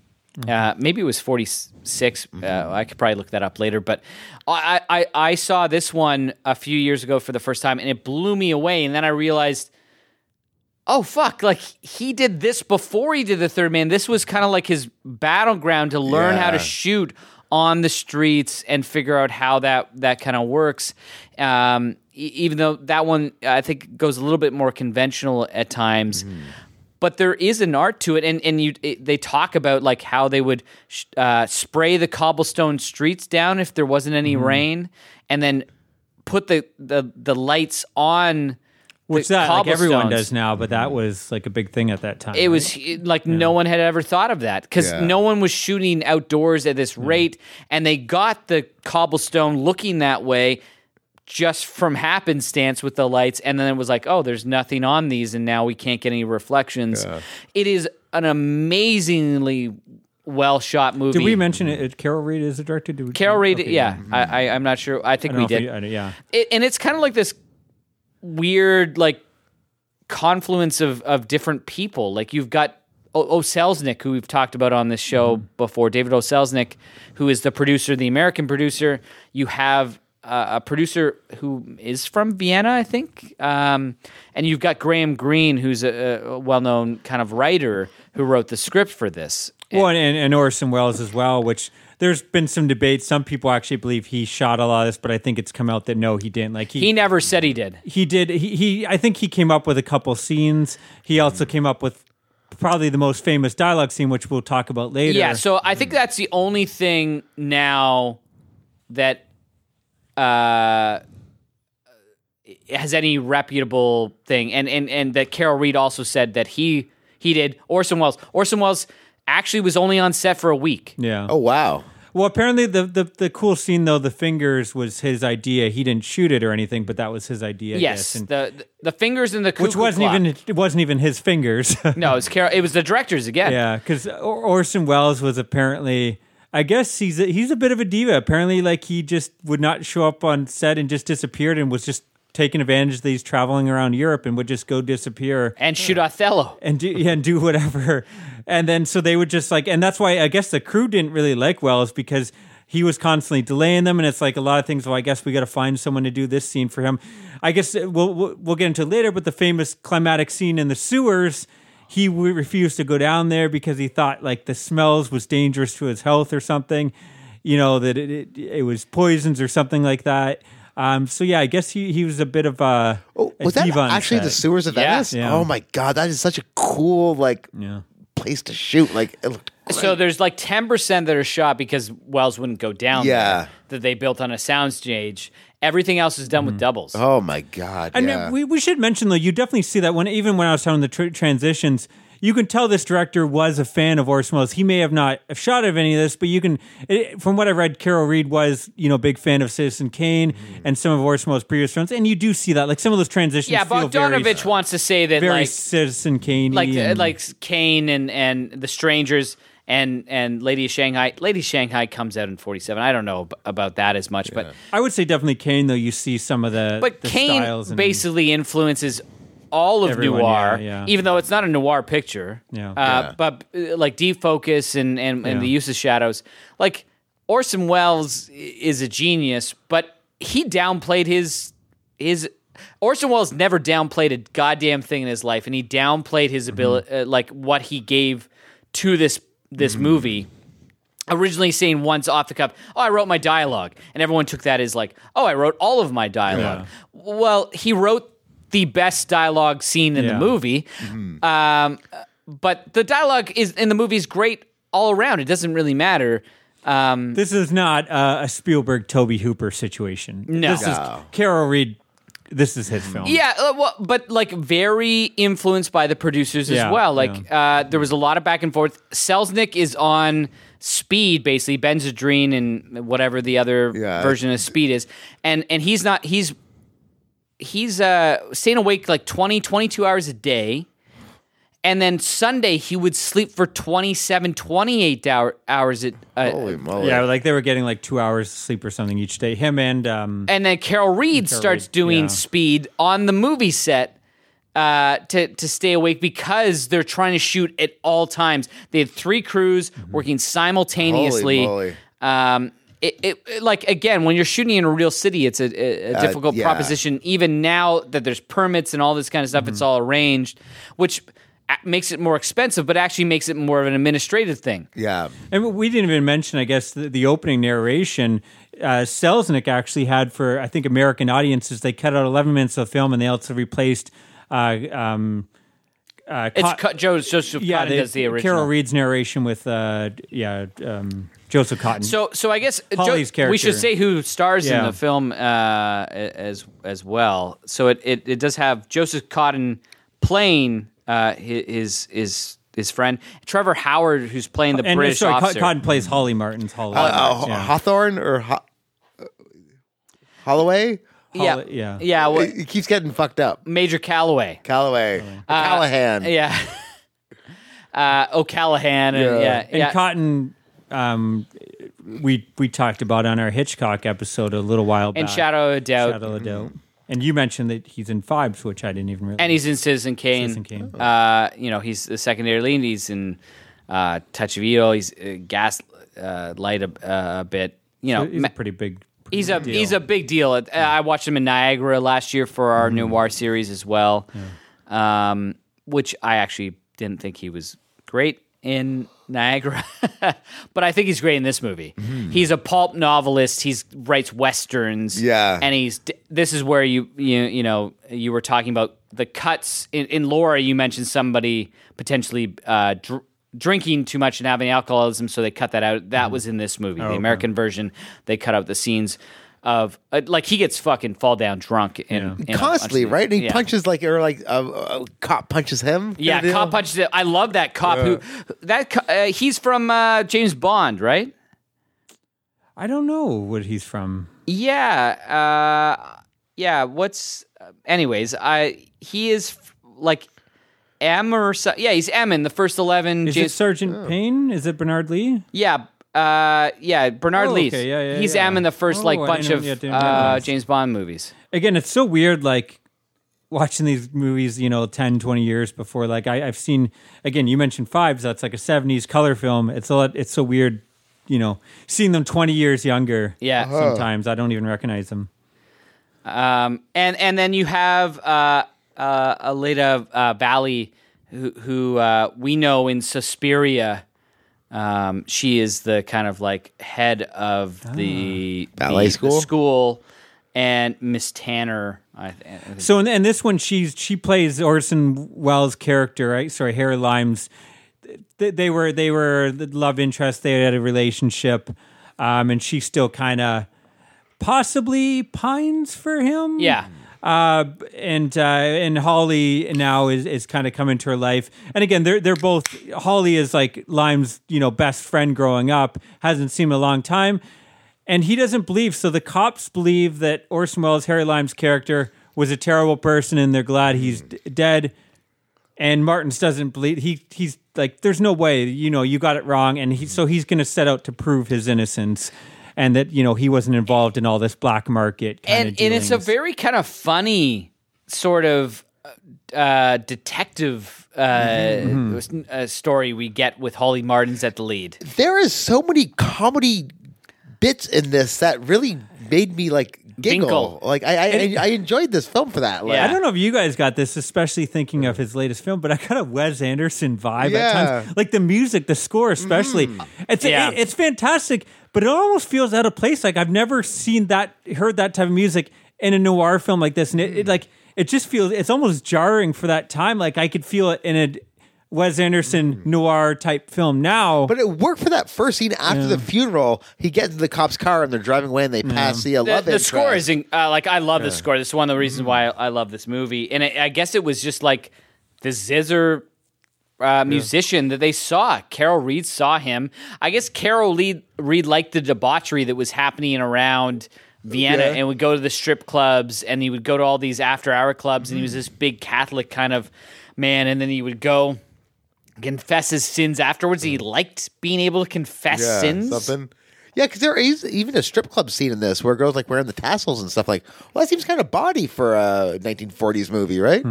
Maybe it was 46. I could probably look that up later. But I saw this one a few years ago for the first time, and it blew me away. And then I realized, oh, fuck, he did this before he did The Third Man. This was kind of his battleground to learn how to shoot on the streets and figure out how that kind of works. Even though that one, I think, goes a little bit more conventional at times. Mm-hmm. But there is an art to it, and they talk about how they would spray the cobblestone streets down if there wasn't any rain, and then put the lights on. Which everyone does now, but that was a big thing at that time. It was no one had ever thought of that because no one was shooting outdoors at this rate, and they got the cobblestone looking that way. Just from happenstance with the lights, and then it was there's nothing on these, and now we can't get any reflections. Yeah. It is an amazingly well-shot movie. Did we mention it? Carol Reed is the director? Carol Reed, okay, yeah. Mm-hmm. I'm not sure. I think we did. Yeah. And it's kind of like this weird, like, confluence of different people. Like, you've got Selznick, who we've talked about on this show mm-hmm. before, David O. Selznick, who is the producer, the American producer. You have a producer who is from Vienna, I think. And you've got Graham Greene, who's a well-known kind of writer who wrote the script for this. Well, and Orson Welles as well, which there's been some debate. Some people actually believe he shot a lot of this, but I think it's come out that no, he didn't. Like he never said he did. He did. He I think he came up with a couple scenes. He also came up with probably the most famous dialogue scene, which we'll talk about later. Yeah, so I think that's the only thing now that has any reputable thing. And that Carol Reed also said that he did. Orson Welles actually was only on set for a week. Yeah. Oh, wow. Well, apparently the cool scene, though, the fingers was his idea. He didn't shoot it or anything, but that was his idea. Yes, I guess. The fingers and the cuckoo which wasn't clock. Even it wasn't even his fingers. No, it was the director's again. Yeah, because Orson Welles was apparently, I guess he's a bit of a diva. Apparently, like he just would not show up on set and just disappeared and was just taking advantage of these traveling around Europe and would just go disappear and shoot Othello and do whatever. And then so they would just like, and that's why I guess the crew didn't really like Welles because he was constantly delaying them. And it's like a lot of things. Well, I guess we got to find someone to do this scene for him. I guess we'll get into it later, but the famous climatic scene in the sewers, he refused to go down there because he thought like the smells was dangerous to his health or something, you know, that it was poisons or something like that. So yeah, I guess he was a bit of a was that actually the sewers of Venice? Yeah. Oh my God, that is such a cool place to shoot. Like it looked great. So there's like 10% that are shot because Welles wouldn't go down. Yeah, there, that they built on a soundstage. Everything else is done with doubles. Oh my God! And we should mention though, you definitely see that when I was telling the transitions. You can tell this director was a fan of Orson Welles. He may have not have shot of any of this, but you can, from what I read, Carol Reed was, a big fan of Citizen Kane and some of Orson Welles' previous films, and you do see that, like some of those transitions. Yeah, Bogdanovich wants to say that, very like Citizen Kane, like Kane and The Strangers and Lady of Shanghai. Lady of Shanghai comes out in 1947. I don't know about that as much, but I would say definitely Kane. Though you see some of the Kane styles basically influences all of noir, even though it's not a noir picture, but like defocus and the use of shadows. Like Orson Welles is a genius, but he downplayed his. Orson Welles never downplayed a goddamn thing in his life, and he downplayed his ability, like what he gave to this movie. Originally saying once off the cuff, oh, I wrote my dialogue, and everyone took that as like, oh, I wrote all of my dialogue. Yeah. Well, he wrote the best dialogue scene in the movie. Mm-hmm. But the dialogue is in the movie is great all around. It doesn't really matter. This is not a Spielberg, Tobe Hooper situation. No. This is Carol Reed. This is his film. Yeah, but like very influenced by the producers as well. Like there was a lot of back and forth. Selznick is on Speed, basically, Benzedrine and whatever the other version of Speed is. And he's not... He's staying awake like 20, 22 hours a day. And then Sunday, he would sleep for 27, 28 hours. Holy moly. Yeah, like they were getting like 2 hours of sleep or something each day. Him and then Carol Reed starts doing Speed on the movie set to stay awake because they're trying to shoot at all times. They had 3 crews working simultaneously. Holy moly. It like again, when you're shooting in a real city, it's a difficult proposition. Even now that there's permits and all this kind of stuff, it's all arranged, which makes it more expensive, but actually makes it more of an administrative thing. Yeah, and we didn't even mention, I guess, the opening narration. Selznick actually had for I think American audiences, they cut out 11 minutes of the film, and they also replaced. Joseph Cotten does the original. Carol Reed's narration with Joseph Cotten. So I guess Polly's character. We should say who stars in the film as well. So it does have Joseph Cotten playing his friend Trevor Howard, who's playing the British officer. Cotten plays Holly Martin's Holly. Hawthorne or Holloway. Yeah. Well, it keeps getting fucked up. Major Calloway. Callahan. Yeah. O'Callaghan. And Cotton, we talked about on our Hitchcock episode a little while back. And Shadow of a Doubt. And you mentioned that he's in Fibes, which I didn't even realize. And he's in Citizen Kane. You know, he's the secondary lead. He's in Touch of Evil. He's Gaslight a bit. You know, he's a pretty big. He's a big deal. I watched him in Niagara last year for our noir series as well, which I actually didn't think he was great in Niagara, but I think he's great in this movie. He's a pulp novelist. He writes westerns. Yeah, and he's. This is where you know you were talking about the cuts in Laura. You mentioned somebody potentially. Drinking too much and having alcoholism, so they cut that out. That was in this movie, the American version. They cut out the scenes of like he gets fucking fall down drunk and constantly, right? And he punches cop punches him. Yeah, cop punches him. I love that cop he's from James Bond, right? I don't know what he's from. Yeah, Anyways, he is like. M or so, yeah, he's M in the first 11. Is it Sergeant Payne? Is it Bernard Lee? Yeah, Bernard Lee. Okay. Yeah, he's M in the first bunch of James Bond movies. Again, it's so weird, like watching these movies, you know, 10, 20 years before. Like I've seen. Again, you mentioned Fives. That's like a 70s color film. It's so weird, you know, seeing them 20 years younger. Yeah, sometimes I don't even recognize them. And then you have Alida Valli, who we know in Suspiria, she is the kind of like head of the ballet school, and Miss Tanner. So in this one, she plays Orson Welles' character, right? Sorry, Harry Limes. They were the love interest. They had a relationship, and she still kind of possibly pines for him. Yeah. And Holly now is kind of come into her life. And again, they're both, Holly is like Lime's, you know, best friend growing up, hasn't seen him in a long time. And he doesn't believe. So the cops believe that Orson Welles, Harry Lime's character, was a terrible person and they're glad he's dead. And Martin's doesn't believe, he's like, there's no way, you know, you got it wrong. And so he's going to set out to prove his innocence. And that, you know, he wasn't involved in all this black market kind of dealings. And it's a very kind of funny sort of detective story we get with Holly Martin's at the lead. There is so many comedy bits in this that really made me, like, giggle. Like, I enjoyed this film for that. Like, yeah. I don't know if you guys got this, especially thinking of his latest film, but I got a Wes Anderson vibe at times. Like, the music, the score especially. It's fantastic. But it almost feels out of place. Like I've never heard that type of music in a noir film like this, and it just feels it's almost jarring for that time. Like I could feel it in a Wes Anderson noir type film now, but it worked for that first scene after the funeral. He gets in the cop's car and they're driving away, and they pass the love interest. The score is I love the score. This is one of the reasons why I love this movie, and I guess it was just like the zither. Musician that they saw. Carol Reed saw him. I guess Carol Reed liked the debauchery that was happening around Vienna and would go to the strip clubs and he would go to all these after-hour clubs and he was this big Catholic kind of man, and then he would go confess his sins afterwards. He liked being able to confess sins. Something. Yeah, because there is even a strip club scene in this where girls like wearing the tassels and stuff like, well, that seems kind of bawdy for a 1940s movie, right?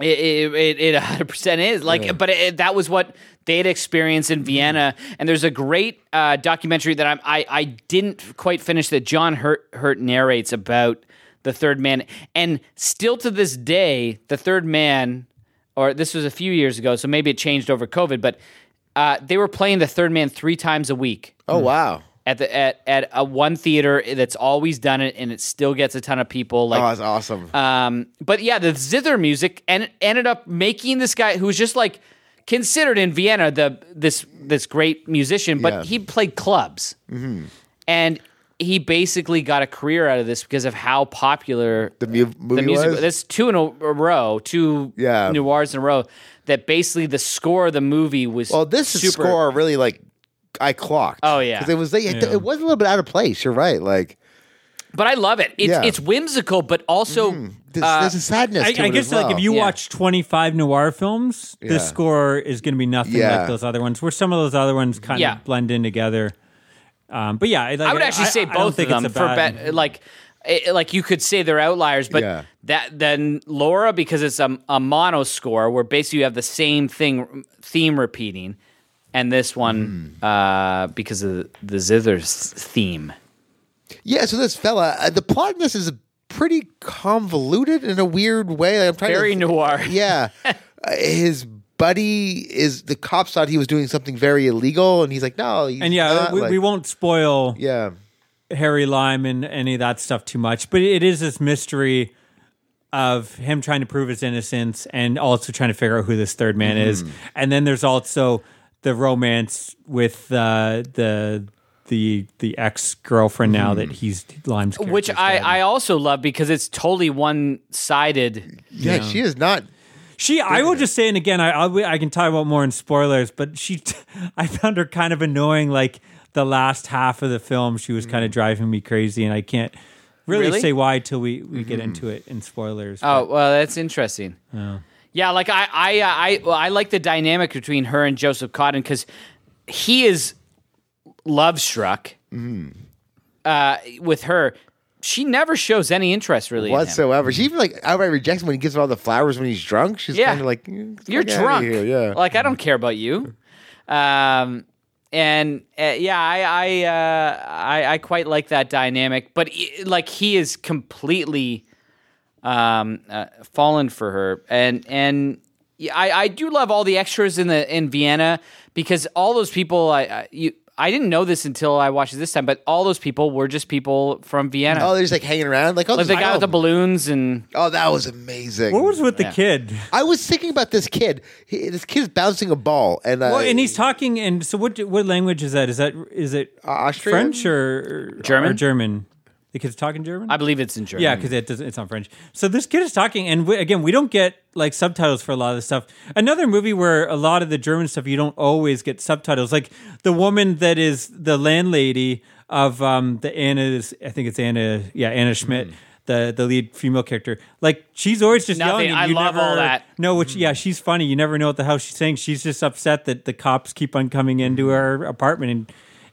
It 100% is like, but that was what they had experienced in Vienna. And there's a great documentary that I didn't quite finish that John Hurt narrates about The Third Man. And still to this day, The Third Man, or this was a few years ago, so maybe it changed over COVID, but they were playing The Third Man 3 times a week. Oh wow. At a one theater that's always done it, and it still gets a ton of people. Like, oh, that's awesome. But yeah, the zither music ended up making this guy who was just like considered in Vienna this great musician, but he played clubs, and he basically got a career out of this because of how popular the music was. That's 2 in a row, 2 noirs in a row. That basically the score of the movie was. Well, this score really like. I clocked. Oh yeah, because it was a little bit out of place. You're right. Like, But I love it. It's whimsical, but also there's a sadness to it. I guess as well. Like if you watch 25 noir films, this score is going to be nothing like those other ones. Where some of those other ones kind of blend in together. But yeah, like, I would actually say both of them like you could say they're outliers, but then Laura, because it's a mono score where basically you have the same theme repeating, and this one because of the zithers theme. Yeah, so this fella, the plot in this is pretty convoluted in a weird way. Like, I'm trying noir. Yeah. His buddy the cops thought he was doing something very illegal, and he's like, no. He's not. We won't spoil Harry Lime and any of that stuff too much, but it is this mystery of him trying to prove his innocence and also trying to figure out who this third man is. And then there's also the romance with the ex-girlfriend now that he's Lime's character. Which I also love because it's totally one-sided. Yeah, she is not... I will just say, and again, I can talk about more in spoilers, but I found her kind of annoying. Like the last half of the film, she was kind of driving me crazy, and I can't really say why till we get into it in spoilers. Oh, well, that's interesting. Yeah, like I like the dynamic between her and Joseph Cotten because he is... love-struck with her. She never shows any interest, really, whatsoever. She even like outright rejects him when he gives her all the flowers when he's drunk. She's kind of like, "You're drunk. Like I don't care about you." I quite like that dynamic. But he is completely fallen for her, and I do love all the extras in Vienna because all those people I didn't know this until I watched it this time, but all those people were just people from Vienna. Oh, they're just like hanging around, the guy with the balloons and that was amazing. What was with the kid? I was thinking about this kid. This kid's bouncing a ball, and he's talking. And so, what language is that? Is it Austrian? French or German? Or German. The kid's talking German? I believe it's in German. Yeah, because it's not French. So this kid is talking, and we don't get like subtitles for a lot of this stuff. Another movie where a lot of the German stuff, you don't always get subtitles. Like the woman that is the landlady of the Anna's, I think it's Anna, Anna Schmidt, the lead female character. Like she's always just yelling. I love all that. No, she's funny. You never know what the hell she's saying. She's just upset that the cops keep on coming into her apartment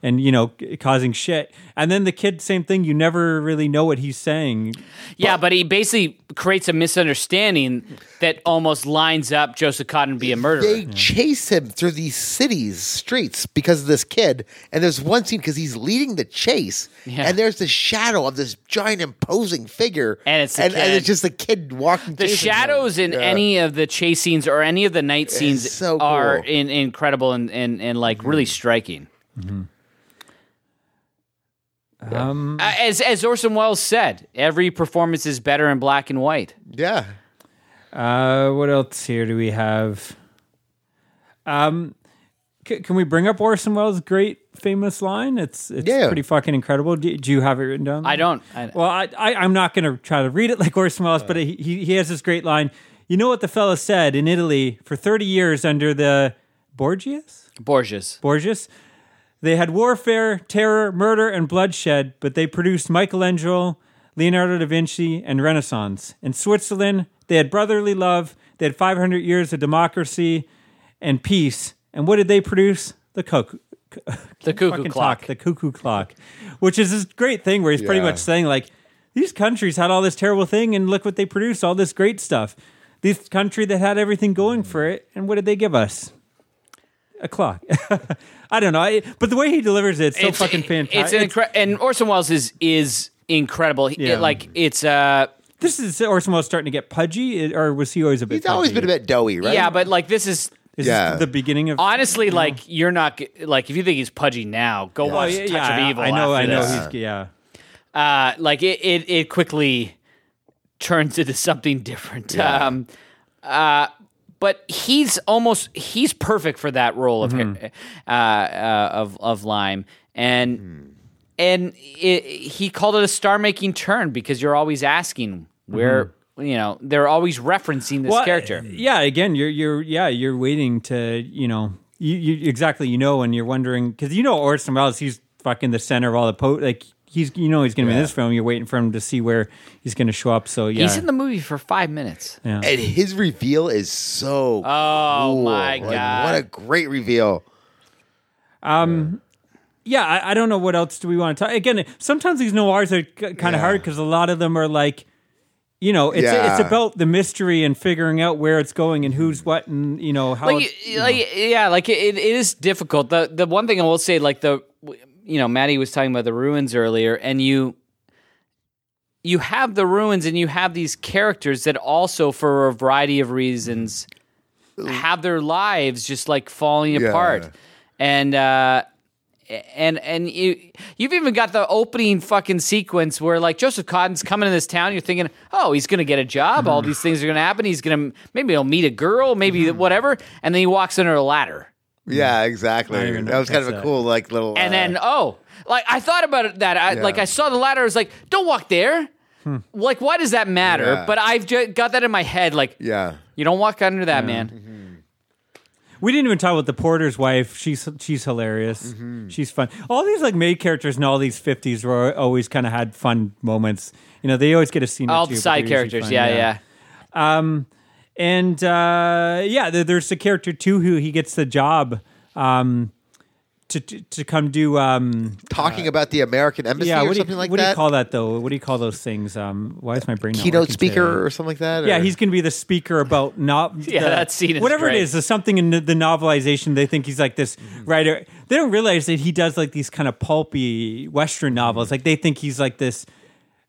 and causing shit. And then the kid, same thing. You never really know what he's saying. Yeah, but he basically creates a misunderstanding that almost lines up Joseph Cotten to be a murderer. They chase him through these cities, streets, because of this kid. And there's one scene because he's leading the chase, and there's the shadow of this giant imposing figure. And it's kid. And it's just the kid walking. The shadows in any of the chase scenes or any of the night scenes are incredible and really striking. Mm-hmm. Yeah. As Orson Welles said, every performance is better in black and white. Yeah. What else here do we have? Can we bring up Orson Welles' great famous line? It's pretty fucking incredible. Do you have it written down? I don't. I'm not going to try to read it like Orson Welles, but he has this great line. You know what the fella said in Italy for 30 years under the Borgias. They had warfare, terror, murder, and bloodshed, but they produced Michelangelo, Leonardo da Vinci, and Renaissance. In Switzerland, they had brotherly love, they had 500 years of democracy and peace. And what did they produce? The cuckoo clock, which is this great thing where he's pretty much saying, like, these countries had all this terrible thing, and look what they produced, all this great stuff. This country that had everything going for it, and what did they give us? A clock. I don't know, but the way he delivers it, it's so fucking fantastic. And Orson Welles is incredible. This is Orson Welles starting to get pudgy, or was he always a bit? He's always been a bit doughy, right? Yeah, but like this is the beginning of. Honestly, you're not like if you think he's pudgy now, go watch Touch of Evil. I know. He's, it quickly turns into something different. Yeah. But he's perfect for that role of Lime, and he called it a star-making turn because you're always asking where they're always referencing this character. Yeah, again, you're waiting to and you're wondering because Orson Welles, he's fucking the center of all the he's going to be in this film. You're waiting for him to see where he's going to show up. So yeah, he's in the movie for 5 minutes. Yeah. And his reveal is so cool. My God. What a great reveal. Yeah, I don't know what else do we want to talk. Again, sometimes these noirs are kind of hard because a lot of them are like, you know, it's about the mystery and figuring out where it's going and who's what and, you know, how. Like, it is difficult. The one thing I will say, like Maddie was talking about the ruins earlier, and you have the ruins and you have these characters that also, for a variety of reasons, have their lives just like falling apart. And you've even got the opening fucking sequence where like Joseph Cotton's coming in this town. You're thinking, oh, he's going to get a job. All these things are going to happen. He's going to maybe he'll meet a girl, maybe whatever. And then he walks under a ladder. Yeah, exactly. That was kind of a cool like little. And then I thought about that. I saw the ladder. I was like, don't walk there. Like, why does that matter? Yeah. But I've just got that in my head. Like, you don't walk under that, man. Mm-hmm. We didn't even talk about the porter's wife. She's hilarious. Mm-hmm. She's fun. All these like maid characters in all these 50s were always kind of had fun moments. You know, they always get a scene. All the side characters, yeah. There's the character too who he gets the job to come do talking about the American embassy or something like that. What do you call that though? What do you call those things? Why is my brain not keynote speaker today? Or something like that? Yeah, he's going to be the speaker about that scene. Is whatever great. It is something in the novelization. They think he's like this writer. They don't realize that he does like these kind of pulpy Western novels. Like they think he's like this.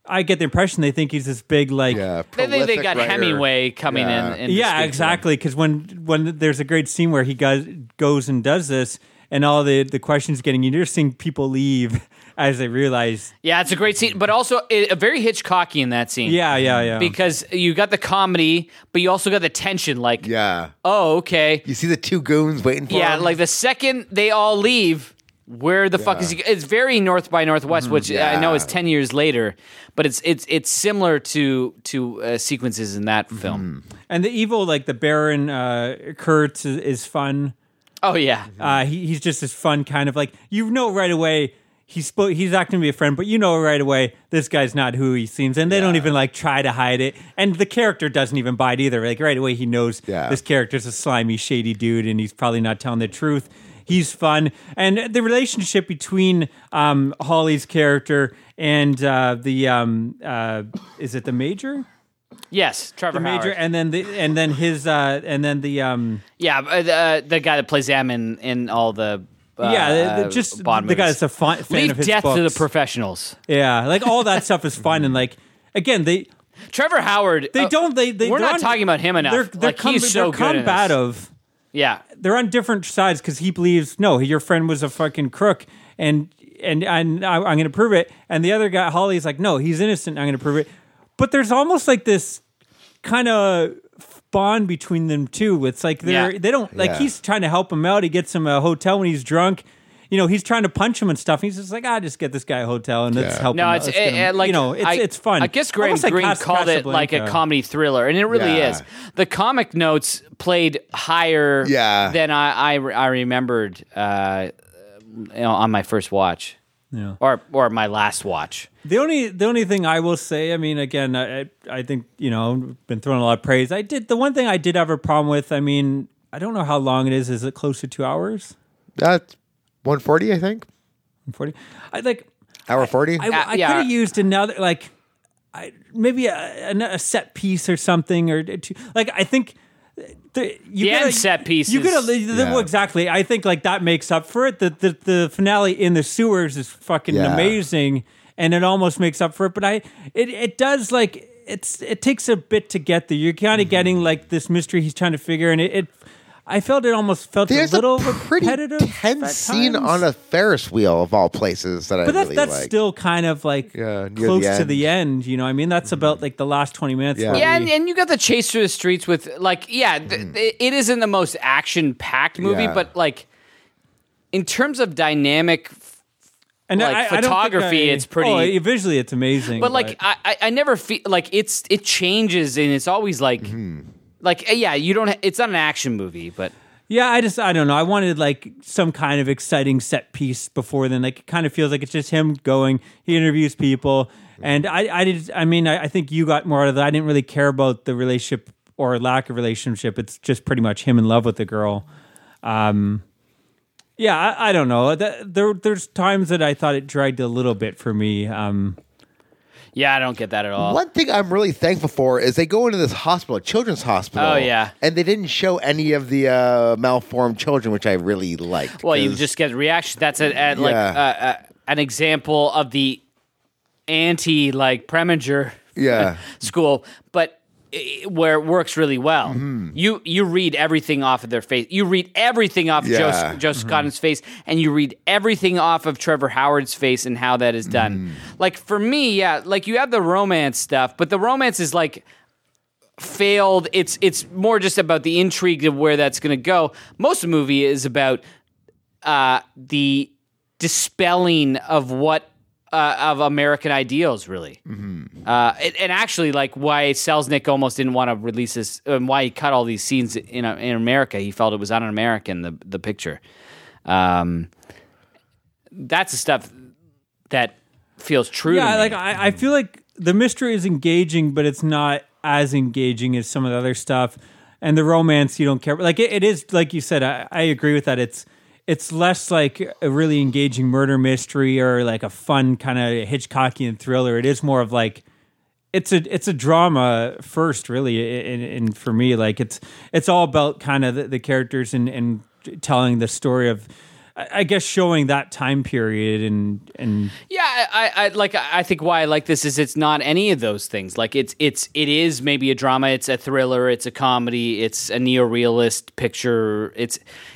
I get the impression they think he's this big, like... Yeah, they think they got writer. Hemingway coming in. Yeah, exactly, because when there's a great scene where he goes and does this, and all the questions getting... You're just seeing people leave as they realize... Yeah, it's a great scene, but also a very Hitchcocky in that scene. Yeah. Because you got the comedy, but you also got the tension, like... Yeah. Oh, okay. You see the two goons waiting for him? Yeah, like the second they all leave... Where the fuck is he? It's very North by Northwest, which I know is 10 years later, but it's similar to sequences in that film. And the evil, like the Baron Kurtz, is fun. Oh yeah, he's just this fun kind of like right away. He's not going to be a friend, but right away this guy's not who he seems, and they don't even like try to hide it. And the character doesn't even bite either. Like right away he knows this character's a slimy, shady dude, and he's probably not telling the truth. He's fun. And the relationship between Holly's character and is it the major? Yes, Trevor Howard. The major, the guy that plays him in all the just Bond the guy that's a fan leave of his death books. To the professionals. Yeah, like all that stuff is fun and like again they Trevor Howard. They don't. They we're not talking about him enough. They're like he's so good. They're combative. Yeah, they're on different sides because he believes your friend was a fucking crook, and I'm going to prove it. And the other guy, Holly's like, no, he's innocent. I'm going to prove it. But there's almost like this kind of bond between them two. It's like they don't like he's trying to help him out. He gets him a hotel when he's drunk. You know, he's trying to punch him and stuff. He's just like, just get this guy a hotel and let's help him. No, it's fun. I guess Graham Greene called it like a comedy thriller, and it really is. The comic notes played higher than I remembered on my first watch, or my last watch. The only thing I will say, I mean, again, I think I've been throwing a lot of praise. The one thing I did have a problem with. I mean, I don't know how long it is. Is it close to 2 hours? That's 140, I think. 140. I like hour 40. I could have used another, like, maybe a set piece or something, or two. Like I think end set pieces. You could exactly. I think like that makes up for it. The finale in the sewers is fucking amazing, and it almost makes up for it. But it does like it takes a bit to get there. You're kind of getting like this mystery he's trying to figure, and it I felt it almost felt there's a little repetitive. There's a pretty tense scene on a Ferris wheel of all places that I really like. But that's still kind of like close to the end, you know what I mean? That's about like the last 20 minutes. Yeah, and you got the chase through the streets with like, it isn't the most action-packed movie, but like in terms of dynamic and like photography, it's pretty... Oh, visually it's amazing. But like, I never feel like it changes and it's always like... Mm-hmm. Like, yeah, you don't. It's not an action movie, but Yeah, I don't know. I wanted like some kind of exciting set piece before then. Like, it kind of feels like it's just him going. He interviews people, and I think you got more out of that. I didn't really care about the relationship or lack of relationship. It's just pretty much him in love with the girl. Yeah, I don't know. There's times that I thought it dragged a little bit for me. Yeah, I don't get that at all. One thing I'm really thankful for is they go into this hospital, a children's hospital. Oh, yeah. And they didn't show any of the malformed children, which I really liked. Well, you just get a reaction. That's an example of the anti Preminger school, but where it works really well. Mm-hmm. You read everything off of their face. You read everything off of Joseph Cotten's face, and you read everything off of Trevor Howard's face and how that is done. Like, for me, you have the romance stuff, but the romance is, like, failed. It's more just about the intrigue of where that's going to go. Most of the movie is about the dispelling of what of American ideals, really. Mm-hmm. And actually, like, why Selznick almost didn't want to release this, and why he cut all these scenes in America. He felt it was un-American, the picture. That's the stuff that feels true to me. Like, I feel like the mystery is engaging, but it's not as engaging as some of the other stuff. And the romance, you don't care. Like, it is, like you said, I agree with that. It's less like a really engaging murder mystery or like a fun kind of Hitchcockian thriller. It is more of like it's a drama first, really. And for me, like it's all about kind of the characters and telling the story of, I guess, showing that time period and I think why I like this is it's not any of those things. Like it is maybe a drama, it's a thriller, it's a comedy, it's a neorealist picture.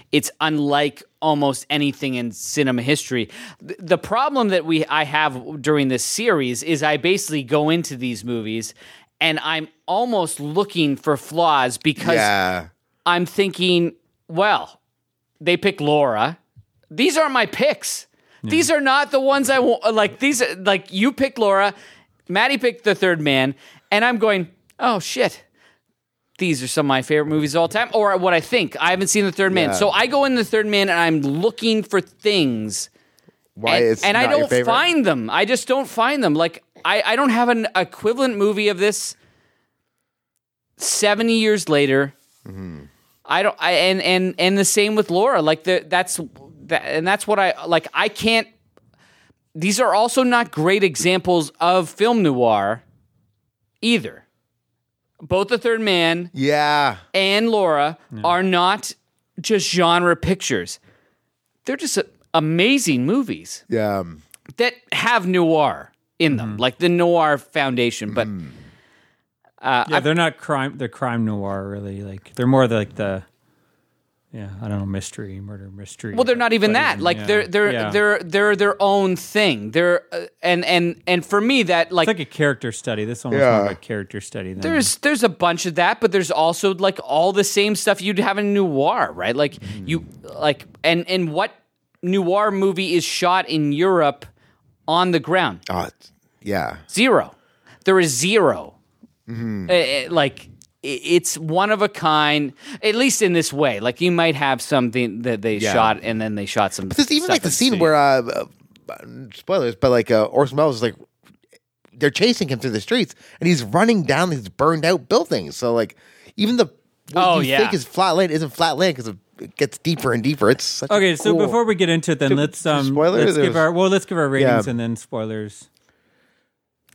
It's unlike almost anything in cinema history. The problem that I have during this series is I basically go into these movies and I'm almost looking for flaws because I'm thinking, well, they pick Laura. These aren't my picks. Yeah. These are not the ones I want. Like, these are, like, you picked Laura, Maddie picked The Third Man, and I'm going, oh, shit. These are some of my favorite movies of all time, or what I think. I haven't seen The Third Man. So I go in The Third Man, and I'm looking for things. Why is and I don't find them. I just don't find them. Like, I don't have an equivalent movie of this 70 years later. Mm-hmm. I don't. And the same with Laura. Like, that's what I like. I can't. These are also not great examples of film noir, either. Both The Third Man and Laura are not just genre pictures. They're just amazing movies that have noir in them, like the noir foundation. But they're not crime. They're crime noir, really. Like, they're more like the I don't know, murder mystery. Well, they're not even that. Like they're their own thing. They're and for me that, like, it's like a character study. This one was more of a character study. There's a bunch of that, but there's also like all the same stuff you'd have in noir, right? Like you like and what noir movie is shot in Europe on the ground? Zero. There is zero. Mm-hmm. It's one of a kind, at least in this way. Like, you might have something that they shot, and then they shot some. But there's even like the scene where spoilers, but like Orson Welles is like, they're chasing him through the streets, and he's running down these burned out buildings. So like, even the think is flat land isn't flat land because it gets deeper and deeper. It's such okay. So cool. Before we get into it, then let's give our ratings and then spoilers.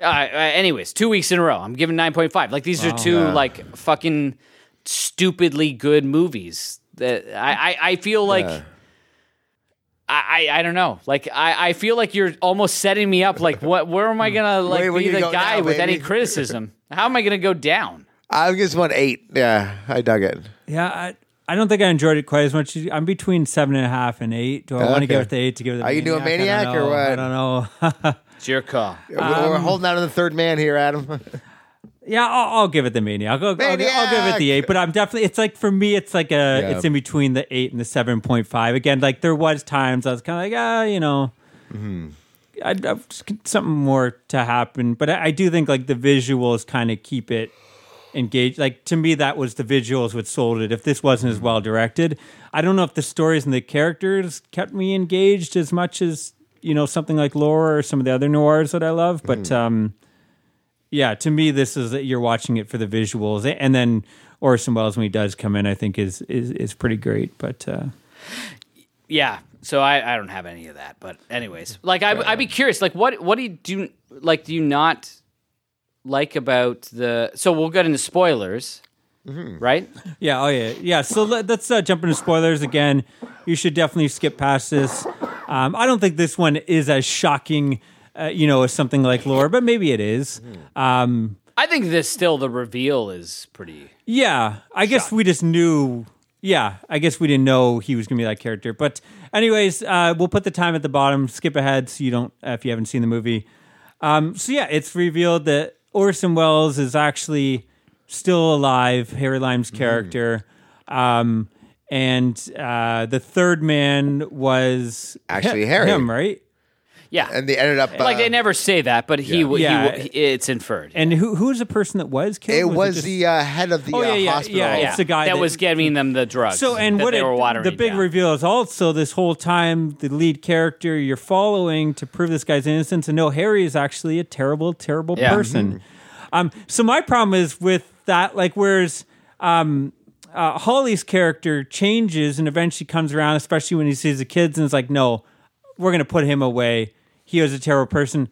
Anyways, 2 weeks in a row, I'm giving 9.5. Like, these are two like fucking stupidly good movies that I feel like I don't know. Like I feel like you're almost setting me up. Like, what? Where am I gonna like be the guy with any criticism? How am I gonna go down? I just want 8. Yeah, I dug it. Yeah, I don't think I enjoyed it quite as much. I'm between 7.5 and 8. Do I want to give it the 8 to give it? Are you doing Maniac or what? I don't know. It's your call. We're holding out on The Third Man here, Adam. I'll give it the Maniac. I'll give it the 8, but I'm definitely. It's like, for me, it's like it's in between the 8 and the 7.5. Again, like, there was times I was kind of like, I'd something more to happen. But I do think like the visuals kind of keep it engaged. Like, to me, that was the visuals which sold it. If this wasn't as well directed, I don't know if the stories and the characters kept me engaged as much as, you know, something like Laura or some of the other noirs that I love. But yeah, to me, this is that you're watching it for the visuals, and then Orson Welles, when he does come in, I think is pretty great. But yeah. So I don't have any of that, but anyways, like I'd be curious, like what do you do? Like, do you not like about the? So we'll get into spoilers, right? Yeah. Oh yeah. Yeah. So let's jump into spoilers again. You should definitely skip past this. I don't think this one is as shocking, you know, as something like Laura, but maybe it is. I think this still the reveal is pretty. Yeah. I guess we just knew. Yeah, I guess we didn't know he was going to be that character. But anyways, we'll put the time at the bottom. Skip ahead so you don't if you haven't seen the movie. So yeah, it's revealed that Orson Welles is actually still alive, Harry Lime's character. And the third man was actually Harry. Him, right? Yeah. And they ended up... like, they never say that, but he it's inferred. And who's the person that was killed? It was the head of the hospital. Yeah. It's the guy that was giving them the drugs. So, and what the big reveal is also this whole time, the lead character you're following to prove this guy's innocence, and no, Harry is actually a terrible, terrible person. So my problem is with that, like, whereas... Holly's character changes and eventually comes around, especially when he sees the kids, and is like, no, we're going to put him away. He was a terrible person.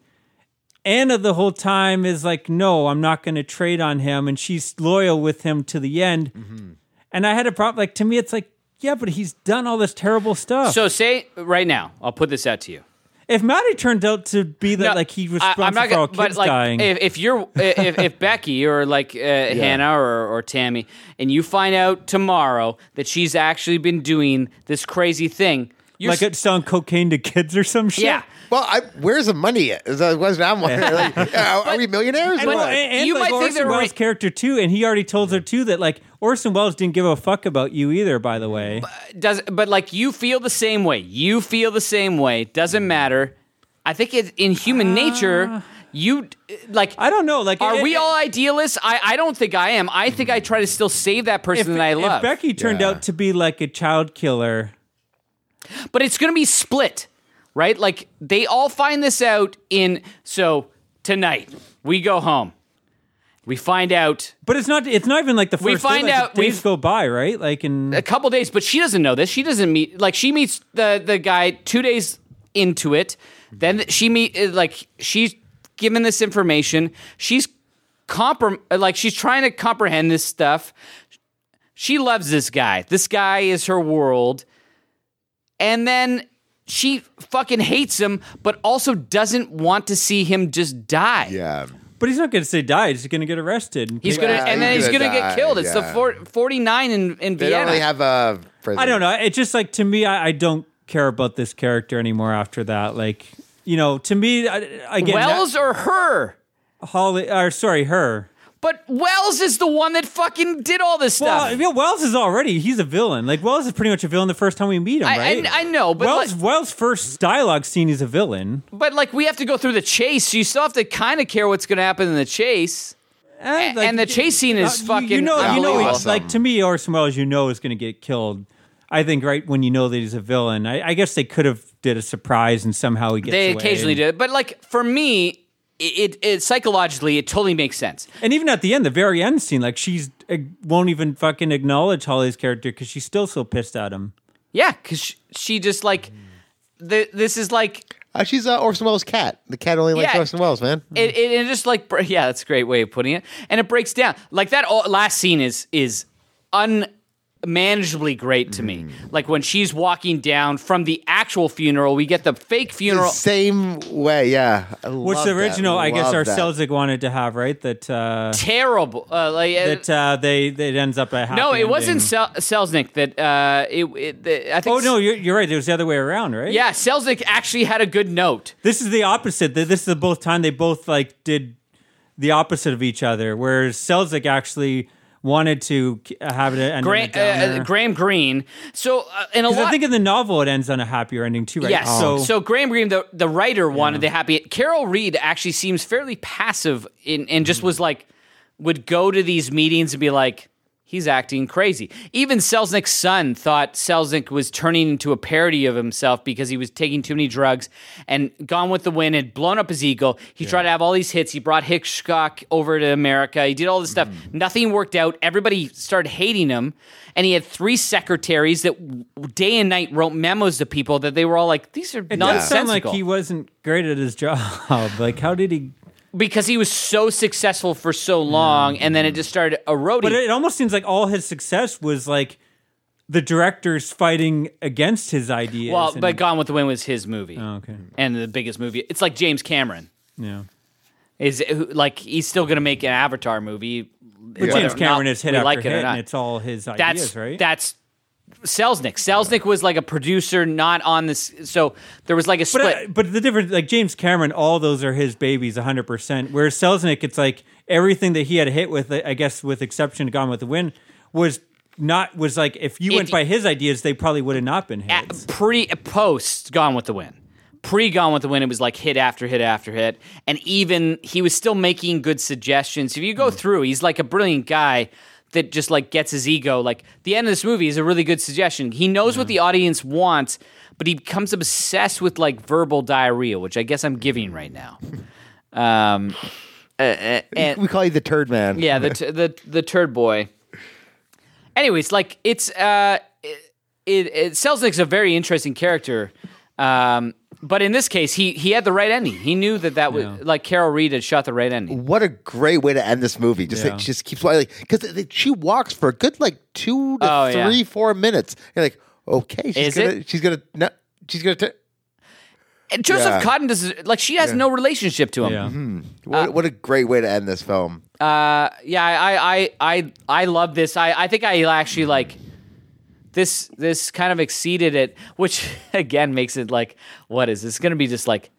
Anna the whole time is like, no, I'm not going to trade on him. And she's loyal with him to the end. And I had a problem. Like, to me, it's like, yeah, but he's done all this terrible stuff. So say right now, I'll put this out to you. If Matty turned out to be that, like, he was responsible for all kids dying. If you're, if Becky or like Hannah or Tammy, and you find out tomorrow that she's actually been doing this crazy thing, you're like selling cocaine to kids or some shit. Yeah. Well, where's the money at? I'm wondering. Like, are we millionaires? And, you like might Orson think Welles' character too, and he already told her too that like Orson Welles didn't give a fuck about you either. By the way, but like you feel the same way. You feel the same way. Doesn't matter. I think it's in human nature. You like I don't know. Like, are we all idealists? I don't think I am. I think I try to still save that person that I love. If Becky turned out to be like a child killer, but it's gonna be split. Right? Like, they all find this out so tonight, we go home. We find out. But it's not even like the first day. We find out. Days go by, right? Like in... a couple days, but she doesn't know this. She doesn't meet... like, she meets the guy 2 days into it. Then she's given this information. She's she's trying to comprehend this stuff. She loves this guy. This guy is her world. And then... she fucking hates him, but also doesn't want to see him just die. Yeah. But he's not going to say die. He's going to get arrested. He's going to get killed. It's the 49 in Vienna. They don't really have a president. I don't know. It's just like, to me, I don't care about this character anymore after that. Like, you know, to me, again... Wells or her? Her. But Wells is the one that fucking did all this stuff. Well, Wells is he's a villain. Like, Wells is pretty much a villain the first time we meet him, right? I know, but... Wells' first dialogue scene is a villain. But, like, we have to go through the chase, so you still have to kind of care what's going to happen in the chase. And the chase scene is fucking... You know awesome. Like, to me, Orson Welles, is going to get killed, I think, right when you know that he's a villain. I guess they could have did a surprise and somehow he gets away. They occasionally did. But, like, for me... It psychologically, it totally makes sense. And even at the end, the very end scene, like she's won't even fucking acknowledge Holly's character because she's still so pissed at him. Yeah, because she just like this is like she's Orson Welles' cat. The cat only likes Orson Welles, man. It just like that's a great way of putting it. And it breaks down like that. Last scene is unmanageably great to me. Like when she's walking down from the actual funeral, we get the fake funeral. The same way, which the original, I guess, Selznick wanted to have, right? That terrible. It ends up a happy ending. Wasn't Selznick that. I think. Oh no, you're right. It was the other way around, right? Yeah, Selznick actually had a good note. This is the opposite. This is the both time they both like did the opposite of each other. Whereas Selznick actually. Wanted to have it end Graham Greene. So, I think in the novel it ends on a happier ending too, right? Yes. Oh. So Graham Greene, the writer, wanted the happy. Carol Reed actually seems fairly passive and just was like, would go to these meetings and be like, he's acting crazy. Even Selznick's son thought Selznick was turning into a parody of himself because he was taking too many drugs, and Gone with the Wind had blown up his ego. He tried to have all these hits. He brought Hitchcock over to America. He did all this stuff. Nothing worked out. Everybody started hating him, and he had three secretaries that day and night wrote memos to people that they were all like, these are nonsensical. It does sound like he wasn't great at his job. Like, how did he... Because he was so successful for so long, and then it just started eroding. But it almost seems like all his success was like the directors fighting against his ideas. Well, but Gone with the Wind was his movie. Oh, okay. And the biggest movie. It's like James Cameron. Yeah. Is like he's still going to make an Avatar movie. But James Cameron is hit after like hit, and it's all his ideas, right? That's Selznick. Selznick was like a producer, not on this. So there was like a split. But the difference, like James Cameron, all those are his babies 100%. Whereas Selznick, it's like everything that he had hit with, I guess, with exception of Gone with the Wind, was like if you went by his ideas, they probably would have not been hits. Post Gone with the Wind. Pre-Gone with the Wind, it was like hit after hit after hit. And even he was still making good suggestions. If you go through, he's like a brilliant guy that just like gets his ego. Like the end of this movie is a really good suggestion. He knows what the audience wants, but he becomes obsessed with like verbal diarrhea, which I guess I'm giving right now. We call you the turd man. Yeah, the turd boy. Anyways, like Selznick's a very interesting character. But in this case, he had the right ending. He knew that was like Carol Reed had shot the right ending. What a great way to end this movie! She just keeps because she walks for a good like 2 to 3, 4 minutes. You're like, okay, she's gonna. Joseph Cotten does like she has no relationship to him. Yeah. Mm-hmm. What a great way to end this film. I love this. I think I actually like. This kind of exceeded it, which again makes it like, what is this going to be? Just like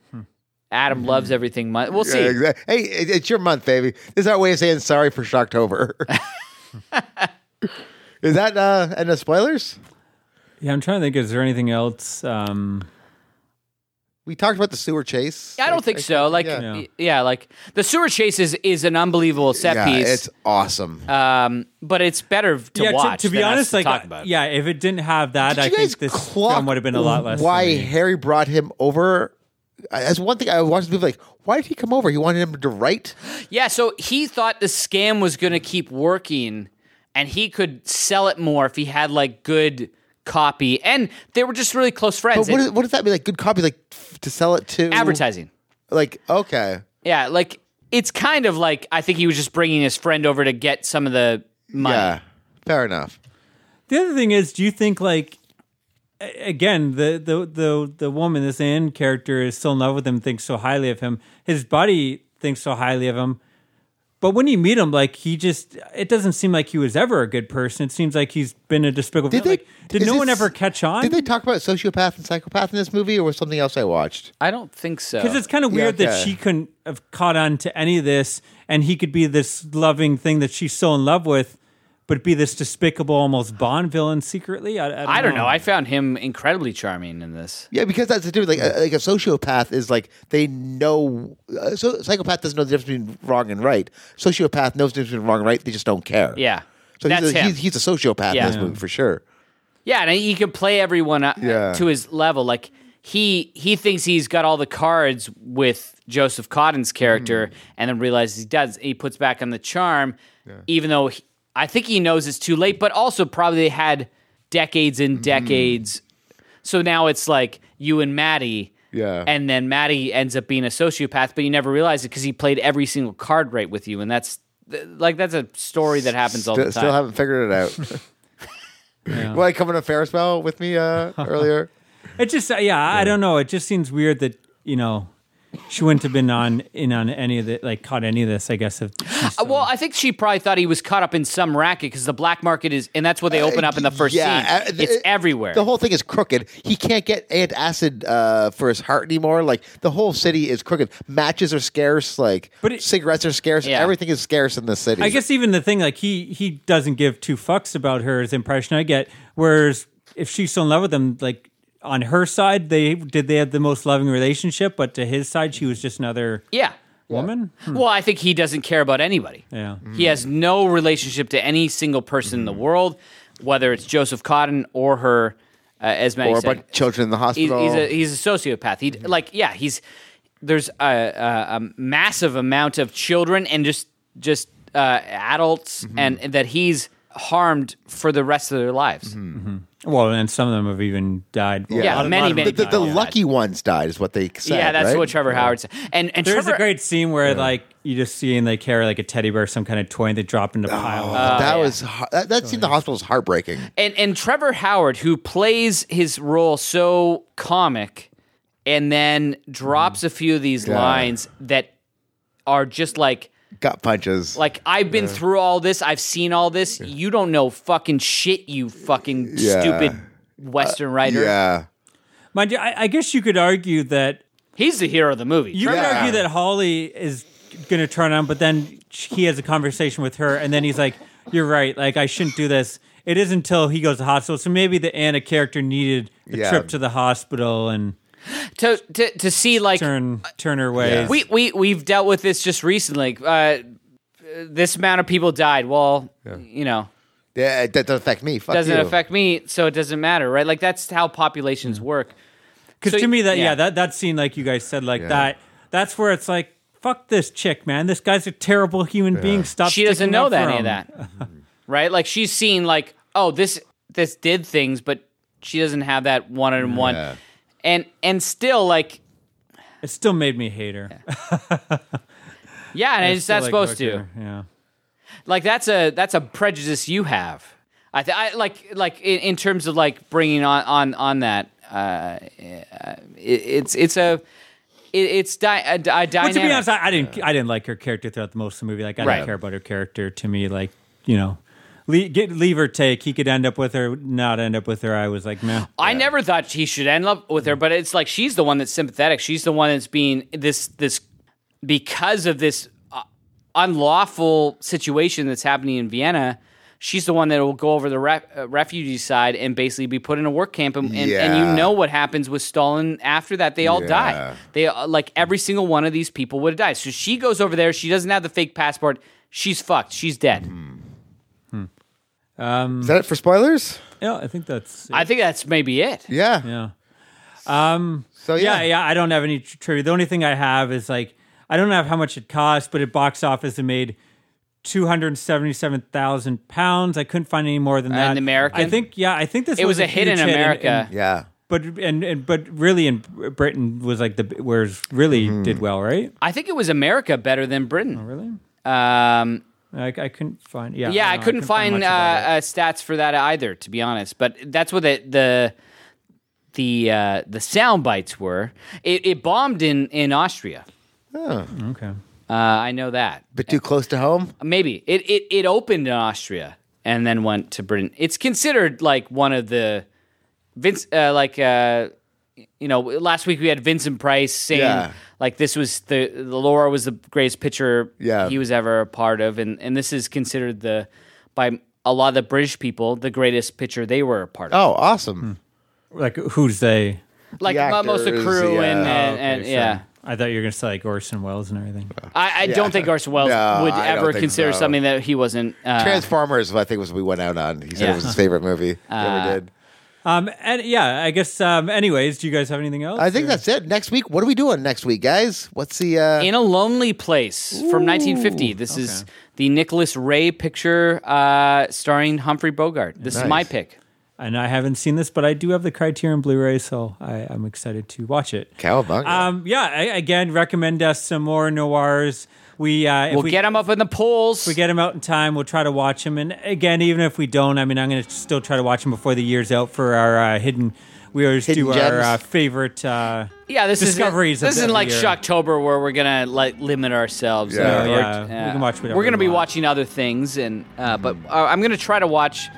Adam loves everything month. We'll see. Hey, it's your month, baby. This is our way of saying sorry for Shocktober. Is that end of spoilers? Yeah, I'm trying to think. Is there anything else? We talked about the sewer chase. I don't think so. Like, like the sewer chase is an unbelievable set piece. It's awesome. But it's better to watch. To be honest, if it didn't have that, I think this film would have been a lot less. Why Harry brought him over? That's one thing I watched the movie. Like, why did he come over? He wanted him to write. Yeah, so he thought the scam was going to keep working, and he could sell it more if he had like good copy, and they were just really close friends. But what does that mean? Like good copy, like to sell it to advertising. Like okay, yeah, like it's kind of like I think he was just bringing his friend over to get some of the money. Yeah, fair enough. The other thing is, do you think like again the woman, this Anne character, is still in love with him, thinks so highly of him. His buddy thinks so highly of him, but when you meet him, like it doesn't seem like he was ever a good person. It seems like he's been a despicable. Did no one ever catch on? Did they talk about sociopath and psychopath in this movie, or was something else I watched? I don't think so. Because it's kind of weird that she couldn't have caught on to any of this, and he could be this loving thing that she's so in love with, but be this despicable, almost Bond villain secretly. I don't know. I found him incredibly charming in this. Yeah, because that's the difference. Like a sociopath is like they know. So psychopath doesn't know the difference between wrong and right. Sociopath knows the difference between wrong and right. They just don't care. Yeah, so he's a sociopath in this movie for sure. Yeah, and he can play everyone to his level. Like he thinks he's got all the cards with Joseph Cotton's character, and then realizes he does. He puts back on the charm, even though. I think he knows it's too late, but also probably they had decades and decades. So now it's like you and Maddie, and then Maddie ends up being a sociopath, but you never realize it because he played every single card right with you, and that's a story that happens all the time. Still haven't figured it out. Well, I come in a Ferris bell with me earlier. It just, I don't know. It just seems weird that, you know, she wouldn't have been in on any of the caught any of this, I guess. Well, I think she probably thought he was caught up in some racket because the black market is, and that's what they open up in the first scene. It's everywhere. The whole thing is crooked. He can't get antacid for his heart anymore. Like the whole city is crooked. Matches are scarce. Like cigarettes are scarce. Yeah. Everything is scarce in the city. I guess even the thing like he doesn't give two fucks about her is the impression I get. Whereas if she's so in love with him, like. On her side, they had the most loving relationship, but to his side, she was just another woman? Hmm. Well, I think he doesn't care about anybody. Yeah. Mm. He has no relationship to any single person in the world, whether it's Joseph Cotten or her, as Maddie said. Or about children in the hospital. He's a sociopath. There's a massive amount of children and just adults and that he's harmed for the rest of their lives. Mm-hmm. Mm-hmm. Well, and some of them have even died. Yeah, many. The lucky ones died, is what they said. Yeah, that's what Trevor Howard said. And there's a great scene where you just see and they carry like a teddy bear, some kind of toy, and they drop into a pile. That scene in the hospital is heartbreaking. And Trevor Howard, who plays his role so comic, and then drops a few of these lines that are just like gut punches. Like, I've been through all this. I've seen all this. You don't know fucking shit, you fucking stupid Western writer. Yeah. Mind you, I guess you could argue that... he's the hero of the movie. You could argue that Holly is going to turn on, but then he has a conversation with her, and then he's like, you're right, like, I shouldn't do this. It is until he goes to the hospital. So maybe the Anna character needed the trip to the hospital and... To see like turn her ways. Yeah. We've dealt with this just recently. This amount of people died. Well, you know, that doesn't affect me. Fuck doesn't you. Affect me, so it doesn't matter, right? Like that's how populations work. Because to me, that scene, like you guys said, like that's where it's like, fuck this chick, man. This guy's a terrible human being. Stop. She doesn't know that any of that, right? Like she's seen like, oh, this did things, but she doesn't have that one-on-one. Yeah. And still, like... it still made me hate her. Yeah, and it's not supposed to. Her. Yeah. Like, that's a prejudice you have. I like in terms of, like, bringing on that, it's a dynamic. Well, to be honest, I didn't like her character throughout most of the movie. Like, I didn't care about her character. To me, like, you know... leave or take, he could end up with her, not end up with her. I was like, man. I never thought he should end up with her, but it's like she's the one that's sympathetic. She's the one that's being this because of this unlawful situation that's happening in Vienna. She's the one that will go over the refugee side and basically be put in a work camp. And you know what happens with Stalin after that. They all die. They like every single one of these people would have died. So she goes over there. She doesn't have the fake passport. She's fucked. She's dead. Mm-hmm. Is that it for spoilers? Yeah, I think that's it. I think that's maybe it. Yeah. I don't have any trivia. The only thing I have is like, I don't know how much it cost, but at box office it made £277,000. I couldn't find any more than that. In America? I think this was a hit in America. But really in Britain was like where it really did well, right? I think it was America better than Britain. Oh, really? I couldn't find... I couldn't find stats for that either, to be honest. But that's what the sound bites were. It bombed in Austria. Oh, okay. I know that. But too close to home? Maybe. It opened in Austria and then went to Britain. It's considered like one of the... you know, last week we had Vincent Price saying like this was the Laura was the greatest pitcher he was ever a part of, and this is considered by a lot of the British people the greatest pitcher they were a part of. Oh, awesome! Like who's they? Like the actors, most of the crew and I thought you were gonna say like Orson Welles and everything. I don't think Orson Welles would ever consider something that he wasn't. Transformers, I think, was what we went out on. He said it was his favorite movie. Never did. I guess, anyways, do you guys have anything else? I think that's it. Next week, what are we doing next week, guys? What's the... In a Lonely Place from 1950. This is the Nicholas Ray picture starring Humphrey Bogart. This is my pick. And I haven't seen this, but I do have the Criterion Blu-ray, so I'm excited to watch it. Cowabunga. Again, recommend us some more noirs. We'll get them up in the polls. If we get them out in time, we'll try to watch them. And again, even if we don't, I mean, I'm going to still try to watch them before the year's out for our hidden... We always do our favorite discoveries. This isn't like Shocktober where we're gonna like limit ourselves. Yeah. We can watch whatever. We're gonna be watching other things, and but I'm gonna try to watch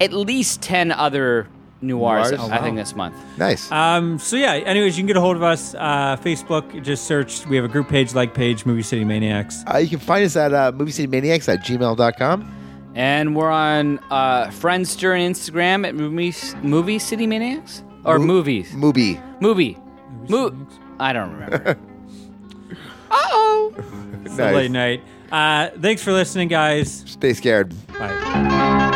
at least 10 other noirs. I think this month. Nice. Anyways, you can get a hold of us Facebook, just search. We have a group page, like page, Movie City Maniacs. You can find us at moviecitymaniacs@gmail.com. And we're on Friendster and Instagram at Movie City Maniacs or Movies. Movie. I don't remember. Uh-oh. It's nice. Late night. Thanks for listening, guys. Stay scared. Bye.